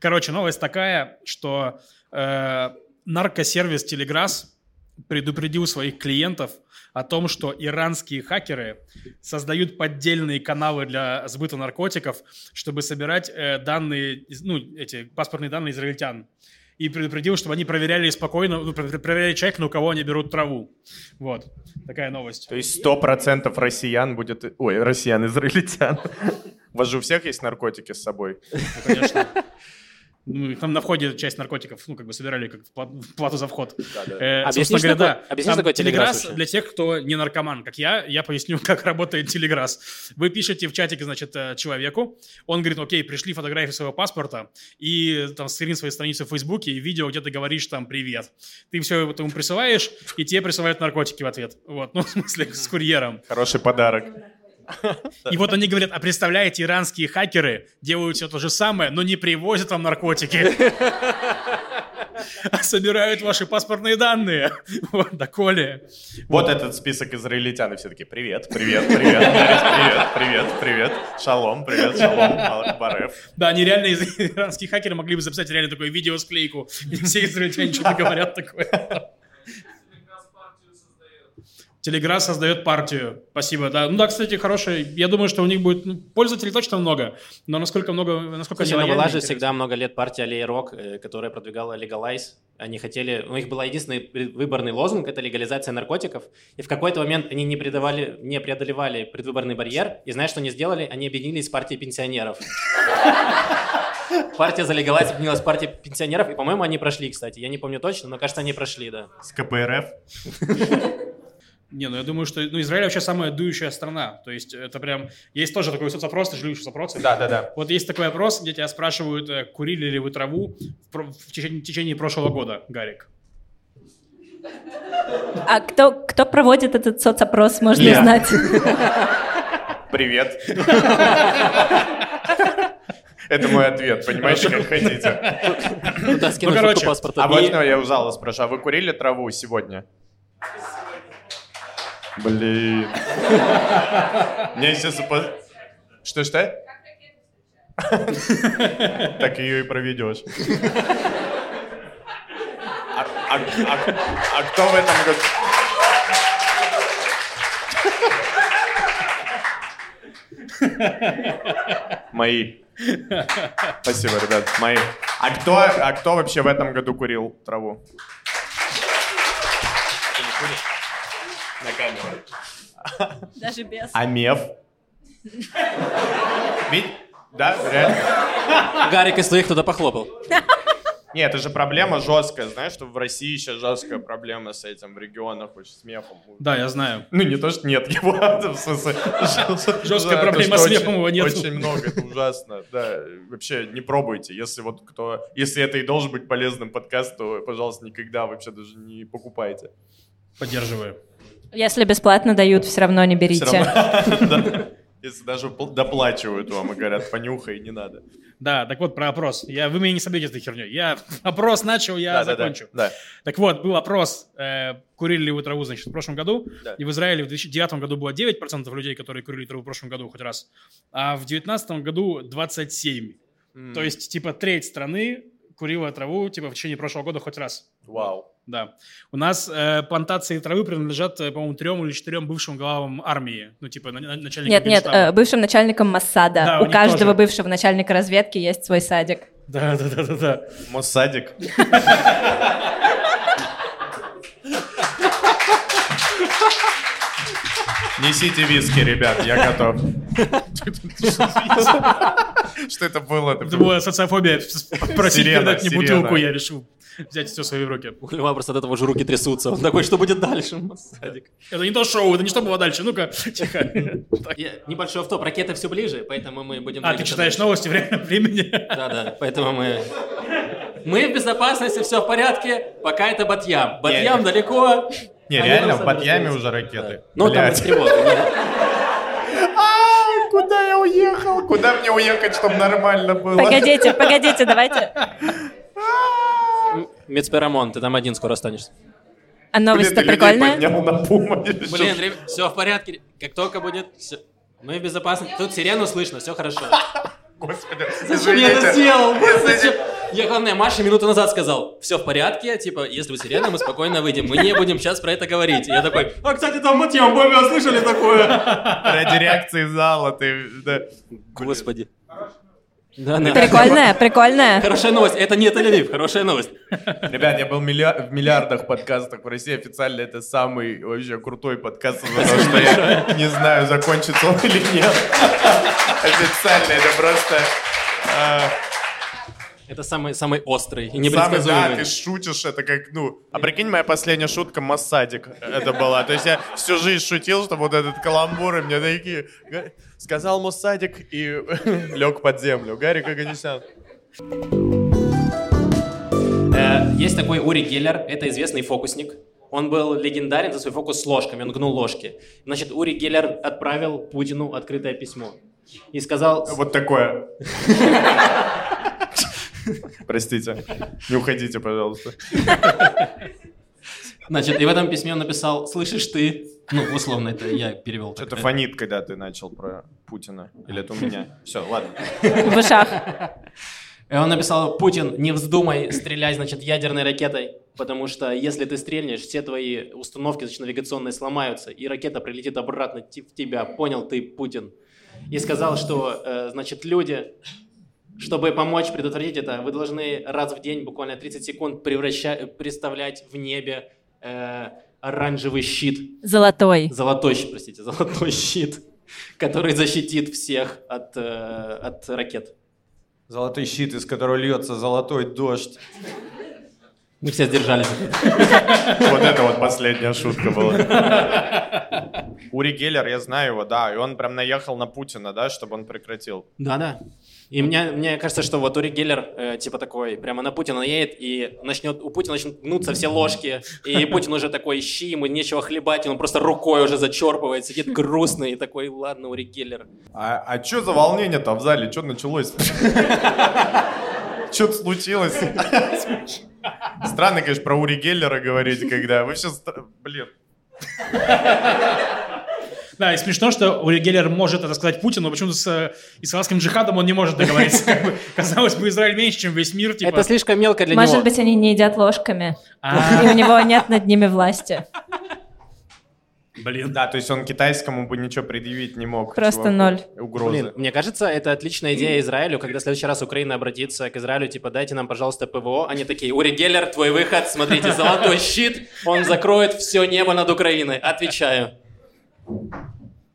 Короче, новость такая, что наркосервис Телеграсс предупредил своих клиентов о том, что иранские хакеры создают поддельные каналы для сбыта наркотиков, чтобы собирать данные, паспортные данные израильтян. И предупредил, чтобы они проверяли спокойно, проверяли человека, у кого они берут траву. Вот, такая новость. То есть 100% россиян будет... Ой, россиян-израильтян. У вас же у всех есть наркотики с собой? Конечно. Ну, там на входе часть наркотиков, ну, как бы собирали как плату за вход. Собственно говоря, да. Объясни, что такое Телеграсс для тех, кто не наркоман, как я поясню, как работает Телеграсс. Вы пишете в чатике, значит, человеку, он говорит, окей, пришли фотографии своего паспорта и там скрин своей страницы в Фейсбуке и видео, где ты говоришь там «Привет». Ты все это ему присылаешь, и тебе присылают наркотики в ответ. Вот, ну, в смысле, с курьером. Хороший подарок. И вот они говорят, а представляете, иранские хакеры делают все то же самое, но не привозят вам наркотики, а собирают ваши паспортные данные. Вот, доколе. Вот этот список израильтян, и все таки «Привет, привет, привет, привет, привет, привет, шалом, привет, шалом, бареф». Да, нереально иранские хакеры могли бы записать реально такое видеосклейку, где все израильтяне что-то говорят такое. Телеграсс создает партию. Спасибо, да. Ну да, кстати, хорошая. Я думаю, что у них будет... Ну, пользователей точно много, но насколько они лояльны... Была же всегда много лет партия «Аллея Рок», которая продвигала «Легалайз». Они хотели... У них был единственный выборный лозунг – это легализация наркотиков. И в какой-то момент они не преодолевали предвыборный барьер. И знаешь, что они сделали? Они объединились с партией пенсионеров. Партия за «Легалайз» объединилась с партией пенсионеров. И, по-моему, они прошли, кстати. Я не помню точно, но, кажется, они прошли, да. С КПРФ. Не, ну я думаю, что Израиль вообще самая дующая страна. То есть это прям... Есть тоже такой соцопрос, ты же любишь соцопросы. Да. Вот есть такой опрос, где тебя спрашивают, курили ли вы траву в течение прошлого года, Гарик. А кто проводит этот соцопрос, можно узнать? Привет. Это мой ответ, понимаете, как хотите. Ну, короче, а важно, я у зала спрошу, а вы курили траву сегодня? Блин. Мне сейчас... Что? Так ее и проведешь. А кто в этом году... Мои. Спасибо, ребят, мои. А кто вообще в этом году курил траву? На камеру. Даже без. А меф? Ведь? Да, реально. Гарик из твоих туда похлопал. Нет, это же проблема жесткая. Знаешь, что в России сейчас жесткая проблема с этим в регионах, очень с мефом. Да, я знаю. Ну, не то, что нет его, в смысле. Жесткая проблема с мефом его нет. Очень много, это ужасно. Да, вообще не пробуйте. Если это и должен быть полезным подкаст, то, пожалуйста, никогда вообще даже не покупайте. Поддерживаю. Если бесплатно дают, все равно не берите. Если даже доплачивают вам и говорят, понюхай, не надо. Да, так вот про опрос. Вы меня не собьете этой херней. Я опрос начал, я закончу. Так вот, был опрос, курили ли вы траву, значит, в прошлом году. И в Израиле в 2009 году было 9% людей, которые курили траву в прошлом году хоть раз. А в 2019 году 27%. То есть, типа, треть страны курила траву, типа, в течение прошлого года хоть раз. Вау. Да. У нас плантации травы принадлежат, по-моему, 3 или 4 бывшим главам армии. Ну, типа, начальникам... Нет, бывшим начальникам Моссада. Да, у каждого тоже. Бывшего начальника разведки есть свой садик. Да. Моссадик. Несите виски, ребят, я готов. Что это было? Это была социофобия. Просить передать мне бутылку, я решил взять все свои руки. У Льва просто от этого же руки трясутся. Он такой, что будет дальше, Массадик? Это не то шоу, это не что было дальше. Ну-ка, тихо. Небольшой автоп, ракеты все ближе, поэтому мы будем... А, ты читаешь новости в реальном времени? Да, поэтому мы... Мы в безопасности, все в порядке, пока это Батьям. Батьям далеко... Не, реально, в Батьяме уже ракеты. Ну, там тревога. Куда я уехал? Куда мне уехать, чтобы нормально было? Погодите, давайте. Мецперамон, ты там один скоро останешься. А новость-то прикольная? Блин, все в порядке. Как только будет... Мы в безопасности. Тут сирену слышно, все хорошо. Господи, зачем я это сделал? Я, главное, Маше минуту назад сказал, все в порядке, типа, если вы сирена, мы спокойно выйдем, мы не будем сейчас про это говорить. Я такой, кстати, там Матьям, вы слышали такое? Ради реакции зала ты... Да. Господи. Да. Прикольная. Хорошая новость, это не Тель-Авив, хорошая новость. Ребят, я был в миллиардах подкастах в России, официально это самый вообще крутой подкаст, потому что я не знаю, закончится он или нет. Официально это просто... Это самый острый и непредсказуемый. Да, ты шутишь, это как, А прикинь, моя последняя шутка «Моссадик» это была. То есть я всю жизнь шутил, что вот этот каламбур, и мне такие... Сказал «Моссадик» и лег под землю. Гарик Оганесян. Есть такой Ури Геллер, это известный фокусник. Он был легендарен за свой фокус с ложками, он гнул ложки. Значит, Ури Геллер отправил Путину открытое письмо и сказал... Вот такое. Простите, не уходите, пожалуйста. Значит, и в этом письме он написал: «Слышишь ты...» условно, это я перевел. Что-то фонит, когда ты начал про Путина. Или это у меня. Все, ладно. В ушах. И он написал: «Путин, не вздумай стрелять, ядерной ракетой, потому что если ты стрельнешь, все твои установки навигационные сломаются, и ракета прилетит обратно в тебя. Понял ты, Путин?» И сказал, что, люди, чтобы помочь предотвратить это, вы должны раз в день, буквально 30 секунд, представлять в небе оранжевый щит. Золотой щит, который защитит всех от ракет. Золотой щит, из которого льется золотой дождь. Мы все сдержались. Вот это вот последняя шутка была. Ури Геллер, я знаю его, да. И он прям наехал на Путина, да, чтобы он прекратил. Да. И мне кажется, что вот Ури Геллер, такой, прямо на Путина едет, и у Путина начнут гнуться все ложки. И Путин уже такой, щи, ему нечего хлебать, он просто рукой уже зачерпывает, сидит грустный и такой, ладно, Ури Геллер. А что за волнение-то в зале? Что началось? Что-то случилось. Странно, конечно, про Ури Геллера говорить, когда вы все... Блин. Да, и смешно, что Ури Геллер может рассказать Путину, но почему-то с исламским джихадом он не может договориться. Казалось бы, Израиль меньше, чем весь мир. Это слишком мелко для него. Может быть, они не едят ложками, и у него нет над ними власти. Блин. Да, то есть он китайскому бы ничего предъявить не мог. Просто ноль. Угрозы. Блин, мне кажется, это отличная идея Израилю, когда в следующий раз Украина обратится к Израилю, дайте нам, пожалуйста, ПВО. Они такие: «Ури Геллер, твой выход, смотрите, золотой щит, он закроет все небо над Украиной, отвечаю».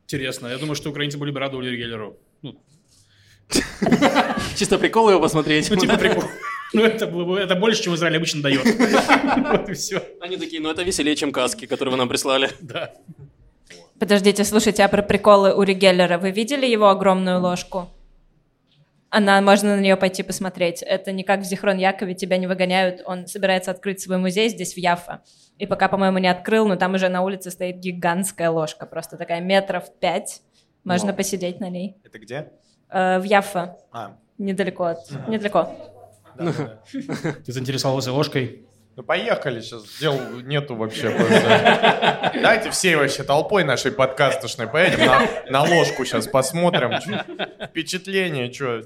Интересно, я думаю, что украинцы были бы рады Ури Геллеру. Чисто прикол его посмотреть. Прикол. Это больше, чем Израиль обычно дает. Вот и все. Они такие, это веселее, чем каски, которые вы нам прислали. Да. Подождите, слушайте, а про приколы Ури Геллера вы видели его огромную ложку? Можно на нее пойти посмотреть. Это не как в Зихрон Якове, тебя не выгоняют. Он собирается открыть свой музей здесь, в Яффа. И пока, по-моему, не открыл, но там уже на улице стоит гигантская ложка. Просто такая 5 метров. Можно посидеть на ней. Это где? В Яффа. Недалеко. Ты заинтересовался ложкой? Поехали сейчас. Дел нету вообще. Давайте всей вообще толпой нашей подкастошной поедем на ложку сейчас посмотрим. Впечатление, что...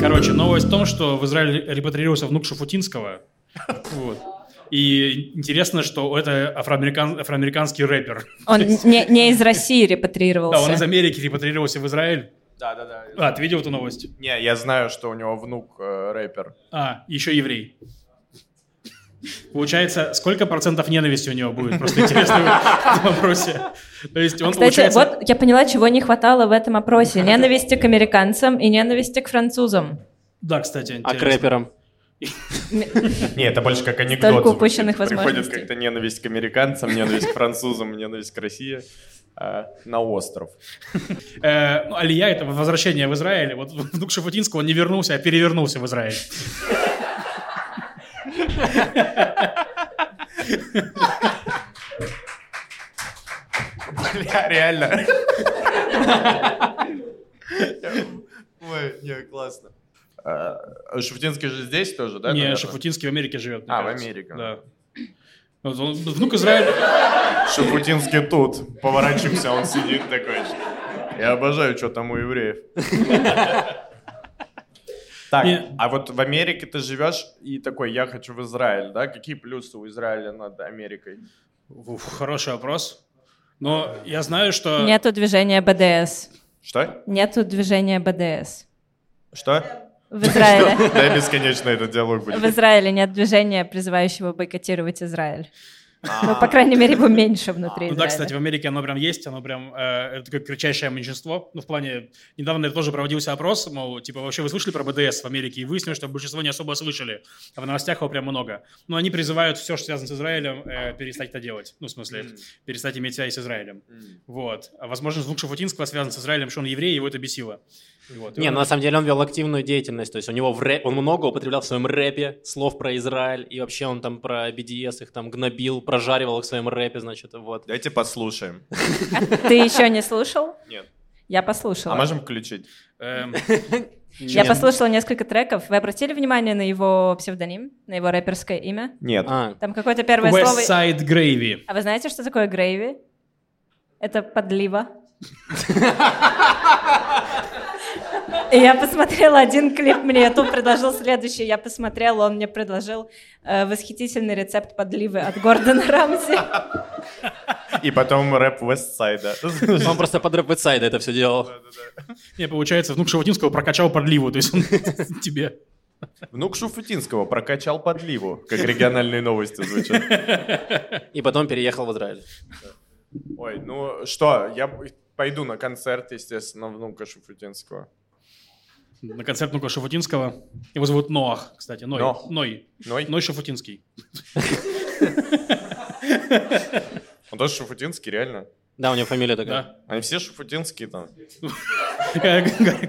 Короче, новость в том, что в Израиле репатриировался внук Шуфутинского. И интересно, что это афроамериканский рэпер. Он не из России репатриировался. Да, он из Америки репатриировался в Израиль. Да. Ты видел эту новость? Не, я знаю, что у него внук рэпер. Еще еврей. Получается, сколько процентов ненависти у него будет? Просто интересно в опросе. Кстати, вот я поняла, чего не хватало в этом опросе. Ненависти к американцам и ненависти к французам. Да, кстати, интересно. А к рэперам? Нет, это больше как анекдот. Столько упущенных возможностей. Приходит как-то ненависть к американцам, ненависть к французам, ненависть к России. На остров. Алия — это возвращение в Израиль. Вот внук Шафутинского, он не вернулся, а перевернулся в Израиль. Бля, реально. Ой, не, классно. Шафутинский же здесь тоже, да? Не, Шафутинский в Америке живет. В Америке. Да. Внук Израиля. Шафутинский тут. Поворачиваемся, он сидит такой. Я обожаю, что там у евреев. Так, а вот в Америке ты живешь и такой, я хочу в Израиль, да? Какие плюсы у Израиля над Америкой? Хороший вопрос. Но я знаю, что... Нету движения БДС. Что? Нету движения БДС. Что? В Израиле. Да, бесконечно этот диалог будет. В Израиле нет движения, призывающего бойкотировать Израиль. Ну, по крайней мере, его меньше внутри. Ну да, кстати, в Америке оно прям есть, оно прям такое кричащее меньшинство. Ну, в плане, недавно тоже проводился опрос, мол, типа, вообще вы слышали про БДС в Америке? И выяснилось, что большинство не особо слышали, а в новостях его прям много. Но они призывают все, что связано с Израилем, перестать это делать. Ну, в смысле, перестать иметь связь с Израилем. Вот. А, возможно, звук Шуфутинского связан с Израилем, что он еврей, его это бесило. Вот, не, ну на самом деле он вел активную деятельность, то есть у него он много употреблял в своем рэпе слов про Израиль, и вообще он там про БДС их там гнобил, прожаривал их в своем рэпе, значит, вот. Давайте послушаем. Ты еще не слушал? Нет. Я послушала. А можем включить? Я послушала несколько треков. Вы обратили внимание на его псевдоним, на его рэперское имя? Нет. Там какое-то первое слово... Westside Gravy. А вы знаете, что такое Gravy? Это подлива. Я посмотрела один клип, мне YouTube предложил следующий. Я посмотрела, он мне предложил восхитительный рецепт подливы от Гордона Рамзи. И потом рэп Вестсайда. Он просто под рэп Вестсайда это все делал. Не, получается, внук Шуфутинского прокачал подливу, то есть он тебе. Внук Шуфутинского прокачал подливу, как региональные новости звучат. И потом переехал в Израиль. Ой, ну что, я пойду на концерт, естественно, внука Шуфутинского. На концерт внука Шуфутинского. Его зовут Ноах, кстати. Ной Шуфутинский. Он тоже Шуфутинский, реально? Да, у него фамилия такая. Они все Шуфутинские там. У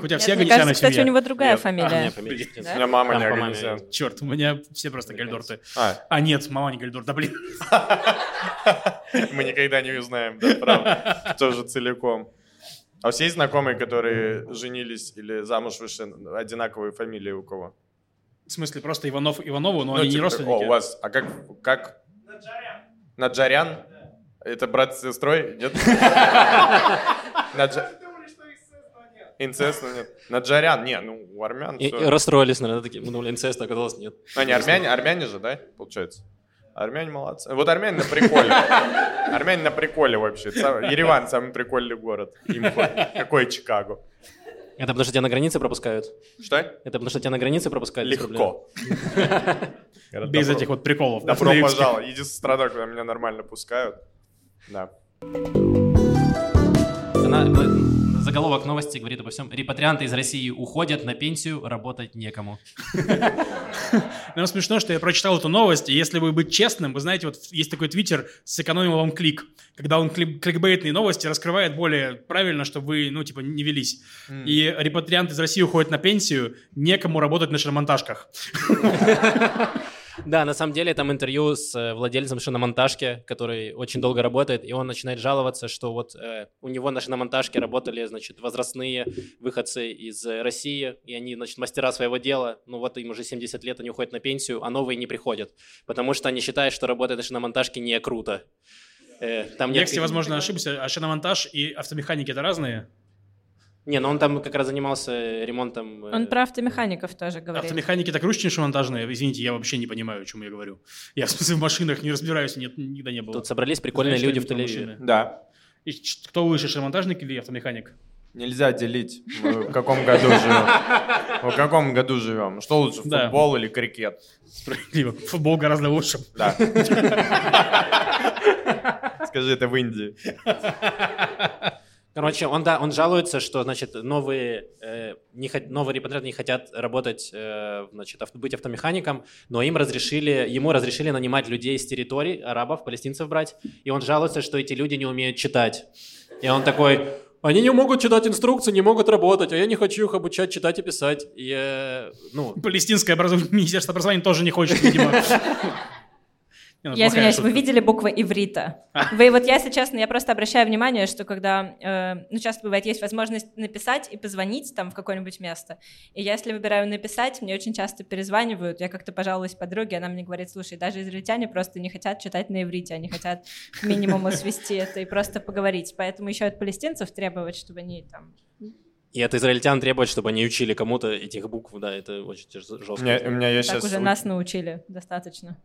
тебя все Оганесяны в семье. Кстати, у него другая фамилия. У меня мама не Оганесян. Черт, у меня все просто Гальдорты. А нет, мама не Гальдорт, да блин. Мы никогда не узнаем, да, правда. Тоже целиком. А у вас есть знакомые, которые женились или замуж вышли, одинаковые фамилии у кого? В смысле, просто Иванов Иванову, но ну, они типа, не родственники. О, у вас, а как? Наджарян. Наджарян? Да. Это брат с сестрой? Нет? Инцеста нет. Наджарян, не, ну у армян все. Расстроились, наверное, такие, ну инцеста оказалось нет. Они армяне же, да, получается? Армяне молодцы. Вот армяне на приколе. Армяне на приколе вообще. Ереван самый прикольный город. Какой Чикаго. Это потому что тебя на границе пропускают? Что? Это потому что тебя на границе пропускают? Легко. Без этих вот приколов. Добро пожаловать. Единственная страна, куда меня нормально пускают. Да. Заголовок новости говорит обо всем. Репатрианты из России уходят на пенсию, работать некому. Нам смешно, что я прочитал эту новость, и если бы быть честным, вы знаете, вот есть такой твиттер «Сэкономил вам клик», когда он кликбейтные новости раскрывает более правильно, чтобы вы, ну, типа, не велись. И репатрианты из России уходят на пенсию, некому работать на шиномонтажках. Да, на самом деле там интервью с владельцем шиномонтажки, который очень долго работает, и он начинает жаловаться, что вот у него на шиномонтажке работали, значит, возрастные выходцы из России, и они, значит, мастера своего дела, ну вот им уже 70 лет, они уходят на пенсию, а новые не приходят, потому что они считают, что работать на шиномонтажке не круто. Там нет... Я, возможно, ошибся, а шиномонтаж и автомеханики – это разные? Не, ну он там как раз занимался ремонтом... Он про автомехаников тоже говорит. Автомеханики-то круче, чем шиномонтажные? Извините, я вообще не понимаю, о чем я говорю. Я, в смысле, в машинах не разбираюсь, нет, никогда не было. Тут собрались прикольные люди в Тель-Авиве. Да. И кто выше, шиномонтажник или автомеханик? Нельзя делить, мы в каком году живем. В каком году живем? Что лучше, футбол или крикет? Справедливо. Футбол гораздо лучше. Да. Скажи, это в Индии. Короче, он жалуется, что, значит, новые репатрианты не хотят работать, значит, быть автомехаником, но ему разрешили нанимать людей с территорий, арабов, палестинцев брать, и он жалуется, что эти люди не умеют читать. И он такой, они не могут читать инструкции, не могут работать, а я не хочу их обучать читать и писать. И, ну... Палестинское министерство образования тоже не хочет, видимо. Я извиняюсь, вы видели буквы иврита? Если честно, я просто обращаю внимание, что когда, часто бывает, есть возможность написать и позвонить там в какое-нибудь место, и я, если выбираю написать, мне очень часто перезванивают, я как-то пожаловалась подруге, она мне говорит, слушай, даже израильтяне просто не хотят читать на иврите, они хотят к минимуму свести это и просто поговорить, поэтому еще от палестинцев требовать, чтобы они там... И от израильтян требовать, чтобы они учили кому-то этих букв, да, это очень жестко. Так уже нас научили достаточно.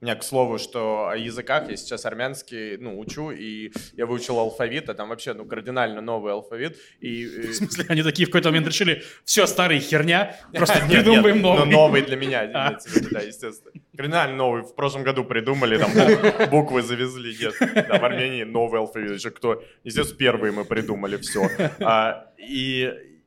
У меня, к слову, что о языках я сейчас армянский, ну, учу, и я выучил алфавит, а там вообще, ну, кардинально новый алфавит. В смысле, они такие в какой-то момент решили, все, старая херня, просто придумываем новый. Ну, новый для меня, да, естественно. Кардинально новый, в прошлом году придумали, там буквы завезли, нет, в Армении новый алфавит, еще кто, естественно, первые мы придумали все.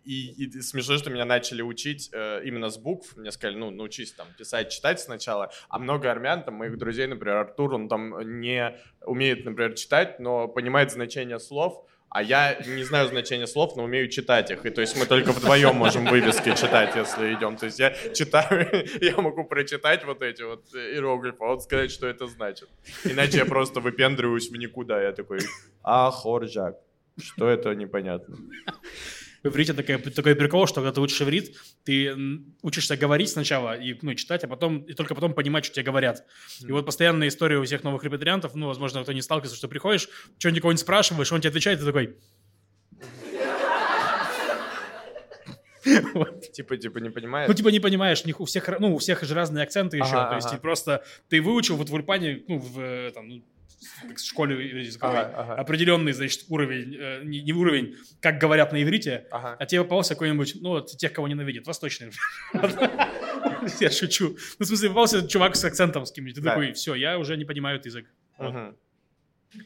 И смешно, что меня начали учить именно с букв. Мне сказали, ну, научись там писать, читать сначала. А много армян, там, моих друзей, например, Артур, он там не умеет, например, читать, но понимает значение слов. А я не знаю значения слов, но умею читать их. И то есть мы только вдвоем можем вывески читать, если идем. То есть я читаю, я могу прочитать вот эти вот иероглифы, а вот сказать, что это значит. Иначе я просто выпендриваюсь в никуда. Я такой, ахоржак. Что это, непонятно. В иврите такой прикол, что когда ты учишь иврит, ты учишься говорить сначала и, ну, читать, а потом, и только потом понимать, что тебе говорят. И вот постоянная история у всех новых репатриантов, ну, возможно, кто не сталкивается, что приходишь, что-нибудь кого-нибудь спрашиваешь, он тебе отвечает, и ты такой... Вот. Типа не понимаешь? Ну, типа не понимаешь, у всех же разные акценты еще, то есть просто ты выучил вот в Ульпане, ну, в там... в школе языковой, определенный, значит, уровень, не уровень, как говорят на иврите, а тебе попался какой-нибудь, ну, вот тех, кого ненавидят, восточный. Я шучу. Ну, в смысле, попался чувак с акцентом с кем-нибудь. Ты такой, все, я уже не понимаю этот язык.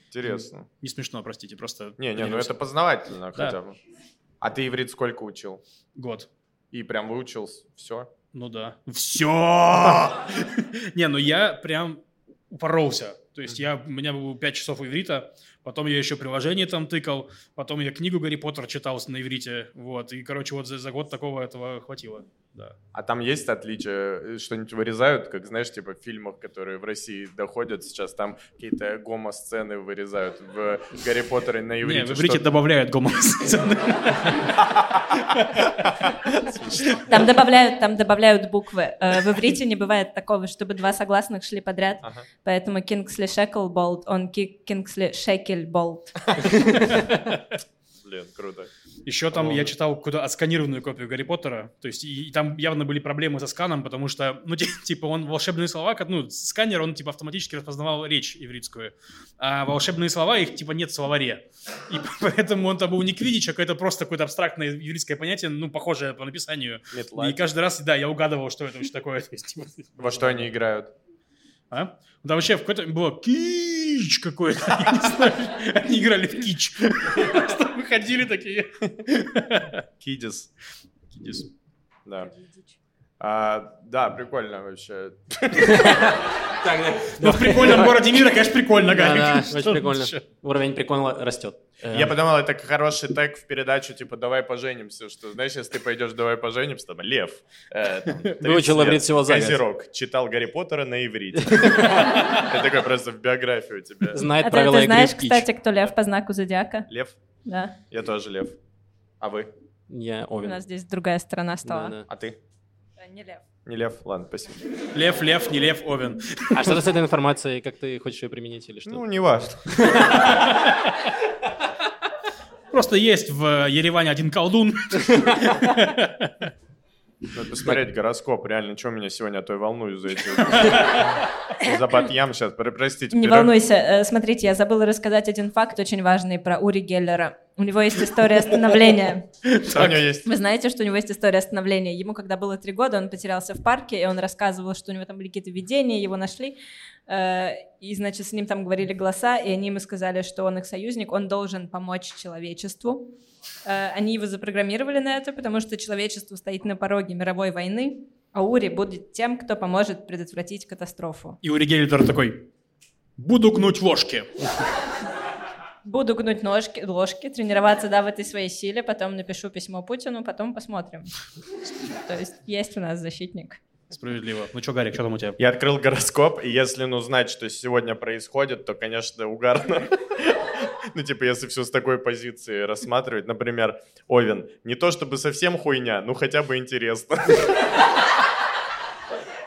Интересно. Не смешно, простите, просто... Не, ну это познавательно хотя бы. А ты иврит сколько учил? Год. И прям выучил все? Ну да. Все! Не, ну я прям упоролся. То есть у меня было 5 часов иврита, потом я еще приложение там тыкал, потом я книгу Гарри Поттер читал на иврите, вот, и, короче, вот за год такого этого хватило, да. А там есть отличия? Что-нибудь вырезают, как, знаешь, типа в фильмах, которые в России доходят сейчас, там какие-то гомо-сцены вырезают в Гарри Поттере на иврите? Не, в иврите добавляют гомо-сцены. Там добавляют буквы. В иврите не бывает такого, чтобы два согласных шли подряд, поэтому Кингсли Шеклболд, он Кингсли Шекельболд. Блин, круто. Еще там я читал какую-то отсканированную копию Гарри Поттера, то есть и там явно были проблемы со сканом, потому что, ну, типа он волшебные слова, ну, сканер, он типа автоматически распознавал речь ивритскую, а волшебные слова, их типа нет в словаре, и поэтому он там был не квиддич, а какое-то абстрактное еврейское понятие, ну, похожее по написанию, и каждый раз, да, я угадывал, что это вообще такое. Во что они играют? А? Да вообще в какой-то было кич какой-то, я не знаю, они играли в кич, просто выходили такие. Кидис, да. Да, прикольно вообще. Но в прикольном городе мира, конечно, прикольно, Гарик. Да, очень прикольно. Уровень прикольно растет. Я подумал, это хороший тег в передачу, типа, давай поженимся, что, знаешь, если ты пойдешь, давай поженимся, там, Лев. Выучил иврит всего за год. Козерог. Читал Гарри Поттера на иврите. Это такой просто в биографию у тебя. Знает правила игры в кич. А ты знаешь, кстати, кто Лев по знаку зодиака? Лев? Да. Я тоже Лев. А вы? Я Овен. У нас здесь другая сторона стола. А ты? Не Лев. Не Лев, ладно, спасибо. Лев, не Лев, Овен. А что с этой информацией, как ты хочешь ее применить или что? Ну, не важно. Просто есть в Ереване один колдун. Надо посмотреть гороскоп. Реально, что меня сегодня, а то я волнуюсь за эти... За Батьям сейчас, простите. Не волнуйся. Смотрите, я забыла рассказать один факт очень важный про Ури Геллера. У него есть история становления. Вы знаете, что у него есть история становления? Ему, когда было 3 года, он потерялся в парке, и он рассказывал, что у него там были какие-то видения, его нашли. И, значит, с ним там говорили голоса, и они ему сказали, что он их союзник, он должен помочь человечеству. Они его запрограммировали на это, потому что человечество стоит на пороге мировой войны, а Ури будет тем, кто поможет предотвратить катастрофу. И Ури Геллер такой: буду гнуть ложки. Буду гнуть ложки, тренироваться, да, в этой своей силе, потом напишу письмо Путину, потом посмотрим. То есть есть у нас защитник. Справедливо. Ну что, Гарик, что там у тебя? Я открыл гороскоп, и если, ну, знать, что сегодня происходит, то, конечно, угарно. Ну, типа, если все с такой позиции рассматривать, например, Овен. Не то чтобы совсем хуйня, но хотя бы интересно.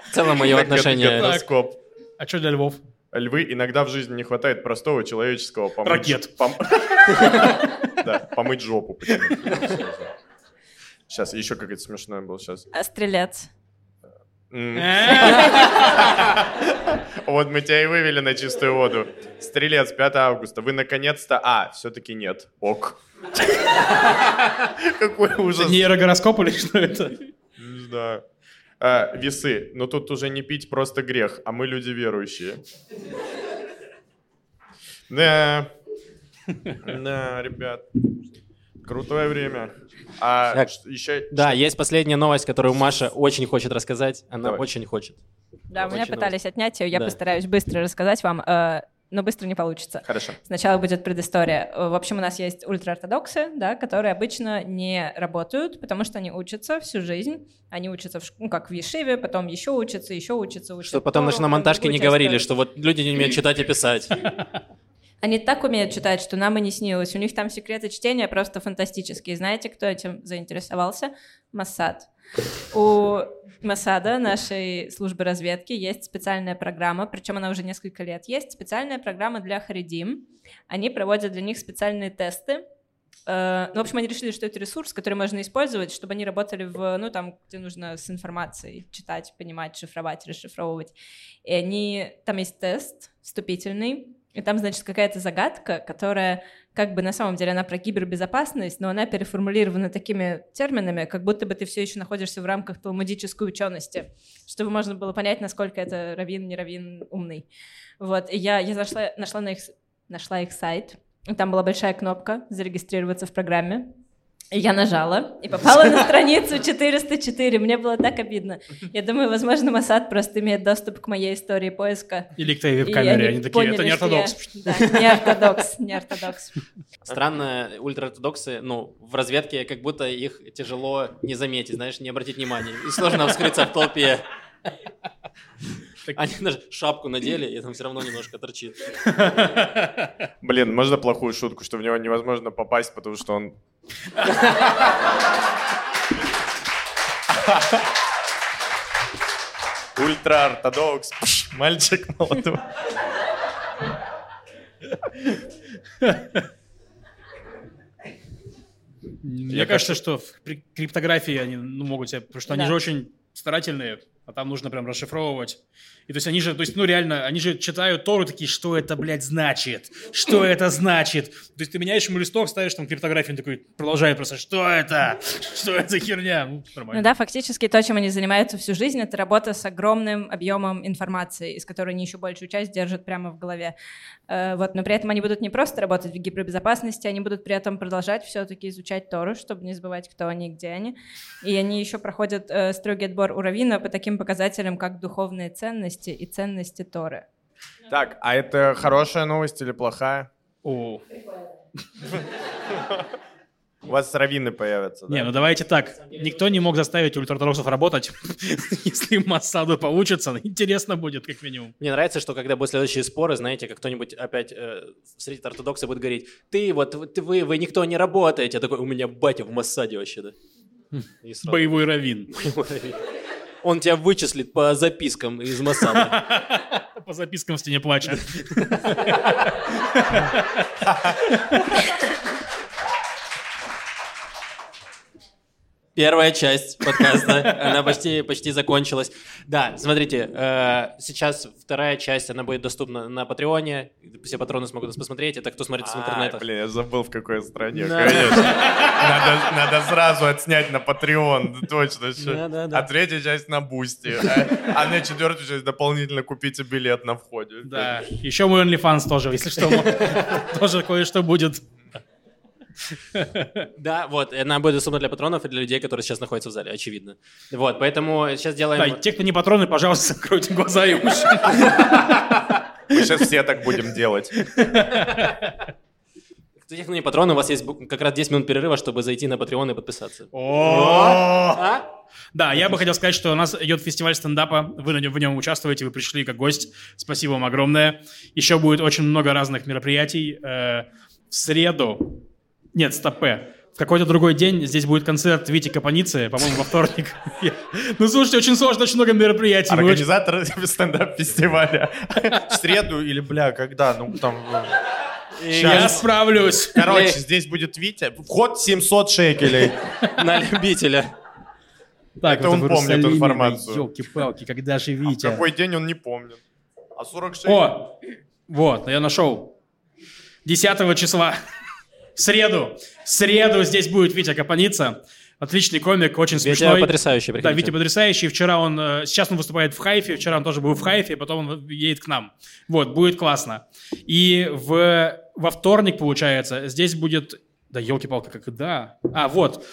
В целом мое отношение. Гороскоп. А что для львов? Львы, иногда в жизни не хватает простого человеческого помыть. Ракет. Да, помыть жопу. Сейчас, еще как-то смешное было сейчас. Стрелец. Вот мы тебя и вывели на чистую воду. Стрелец, 5 августа. Вы наконец-то... А, все-таки нет. Ок. Какой ужас. Это не эрогороскоп или что это? Не знаю. Весы. Но тут уже не пить просто грех, а мы люди верующие. Да. Да, ребят. Крутое время. А так, еще... Да, есть последняя новость, которую Маша очень хочет рассказать. Она очень хочет. Да, очень меня пытались отнять ее. Я постараюсь быстро рассказать вам, но быстро не получится. Хорошо. Сначала будет предыстория. В общем, у нас есть ультраортодоксы, да, которые обычно не работают, потому что они учатся всю жизнь. Они учатся, ну, как в Ешиве, потом еще учатся. Что потом на монтажке не говорили, что вот люди не умеют читать и писать. Они так умеют читать, что нам и не снилось. У них там секреты чтения просто фантастические. Знаете, кто этим заинтересовался? Моссад. У Моссада, нашей службы разведки, есть специальная программа, причем она уже несколько лет есть, специальная программа для харидим. Они проводят для них специальные тесты. В общем, они решили, что это ресурс, который можно использовать, чтобы они работали где нужно с информацией читать, понимать, шифровать, расшифровывать. И там есть тест вступительный, и там, значит, какая-то загадка, которая как бы на самом деле она про кибербезопасность, но она переформулирована такими терминами, как будто бы ты все еще находишься в рамках талмудической учености, чтобы можно было понять, насколько это раввин, не раввин, умный. Вот, и я нашла их сайт, и там была большая кнопка «Зарегистрироваться в программе». Я нажала и попала на страницу 404. Мне было так обидно. Я думаю, возможно, Моссад просто имеет доступ к моей истории поиска. Или к твоей веб-камере. Они такие, это не ортодокс. Да, не ортодокс. Странно, ультраортодоксы, в разведке как будто их тяжело не заметить, знаешь, не обратить внимания. И сложно вскрыться в толпе. Они даже шапку надели, и там все равно немножко торчит. Блин, можно плохую шутку, что в него невозможно попасть, потому что он... Ультра-ортодокс. Мальчик молодой. Мне кажется, что в криптографии они могут тебя... Потому что они же очень старательные, а там нужно прям расшифровывать. И то есть они же, реально, они же читают Тору такие, что это, блядь, значит? Что это значит? То есть ты меняешь ему листок, ставишь там криптографию, он такой продолжает просто, что это? Что это за херня? Нормально. Фактически то, чем они занимаются всю жизнь, это работа с огромным объемом информации, из которой они еще большую часть держат прямо в голове. Но при этом они будут не просто работать в гипербезопасности, они будут при этом продолжать все-таки изучать Тору, чтобы не забывать, кто они и где они. И они еще проходят строгий отбор у раввина по таким показателям, как духовные ценности и ценности Торы. Так, а это хорошая новость или плохая? У вас раввины появятся, да? Не, давайте так. Никто не мог заставить ультраортодоксов работать. Если Моссаду получится, интересно будет, как минимум. Мне нравится, что когда будут следующие споры, знаете, как кто-нибудь опять среди ортодоксов будет говорить, вы никто не работаете. Я такой, у меня батя в Моссаде вообще, да? Боевой раввин. Он тебя вычислит по запискам из Моссада. По запискам в стене плача. Первая часть подкаста, она почти закончилась. Да, смотрите, сейчас вторая часть, она будет доступна на Патреоне. Все патроны смогут нас посмотреть. Это кто смотрит с интернета. Блин, я забыл, в какой стране, конечно. Надо сразу отснять на Патреон, точно. А третья часть на Бусти. А на четвертую часть дополнительно купите билет на входе. Да, еще мой OnlyFans тоже, если что, тоже кое-что будет. Да, она будет доступна для патронов и для людей, которые сейчас находятся в зале, очевидно. Поэтому сейчас делаем... Да, те, кто не патроны, пожалуйста, закройте глаза и уши. Мы сейчас все так будем делать. Те, кто не патроны, у вас есть как раз 10 минут перерыва, чтобы зайти на Patreon и подписаться. Да, я бы хотел сказать, что у нас идет фестиваль стендапа, вы в нем участвуете, вы пришли как гость, спасибо вам огромное. Еще будет очень много разных мероприятий. В среду... Нет, стопэ. В какой-то другой день здесь будет концерт Вити Копаницы, по-моему, во вторник. Слушайте, очень сложно, очень много мероприятий. Организатор стендап-фестиваля. В среду или, когда? Я справлюсь. Короче, здесь будет Витя. Вход 700 шекелей. На любителя. Так, это вот он помнит информацию. Ёлки-палки, когда же Витя? А в какой день он не помнит? А 46... О, вот, я нашел. 10 числа. В среду здесь будет Витя Копаница. Отличный комик, очень смешной. Витя потрясающий. Приходите. Да, Витя потрясающий. Сейчас он выступает в Хайфе, вчера он тоже был в Хайфе, потом он едет к нам. Вот, будет классно. И во вторник, получается, здесь будет... Да, елки-палки, когда? А, вот.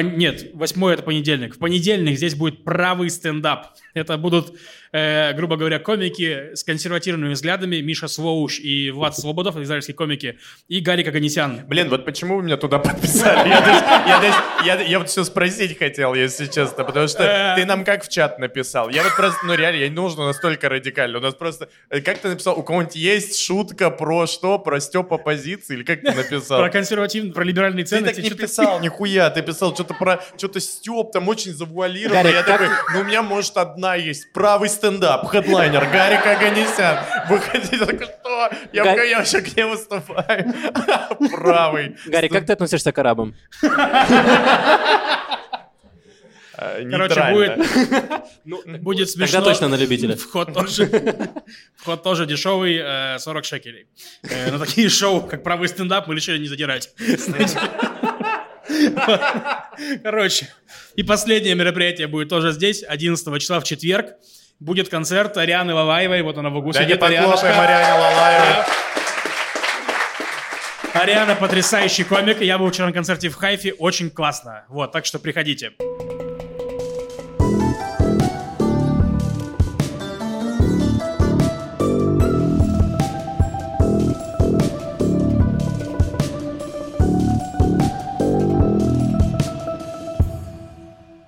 Нет, 8-й это понедельник. В понедельник здесь будет правый стендап. Это будут, грубо говоря, комики с консервативными взглядами. Миша Слоуш и Влад Свободов, израильские комики. И Гарик Оганесян. Блин, вот почему вы меня туда подписали? Я вот все спросить хотел, если честно. Потому что ты нам как в чат написал. Я вот просто, реально, я не нужно настолько радикально. У нас просто... Как ты написал? У кого-нибудь есть шутка про что? Про Степа позиции? Или как ты написал? Про консервативные, про либеральные ценности. Ты так не писал, нихуя. Ты писал что-то про... Что-то Степ там очень завуалировано. Я такой, у меня, может, одна есть. Правый стендап, хедлайнер, Гарик Оганесян. Выходите, я такой, что? Я вообще к нему выступаю. Правый. Гарик, как ты относишься к арабам? Короче, будет смешно. Тогда точно на любителя. Вход тоже дешевый, 40 шекелей. На такие шоу, как правый стендап, мы решили не задирать. Короче, и последнее мероприятие будет тоже здесь, 11 числа в четверг. Будет концерт Арианы Лалаевой, вот она в углу сидит. Да не подслушаем Ариану Лалаеву. Ариана потрясающий комик, я был вчера на концерте в Хайфе, очень классно. Вот, так что приходите.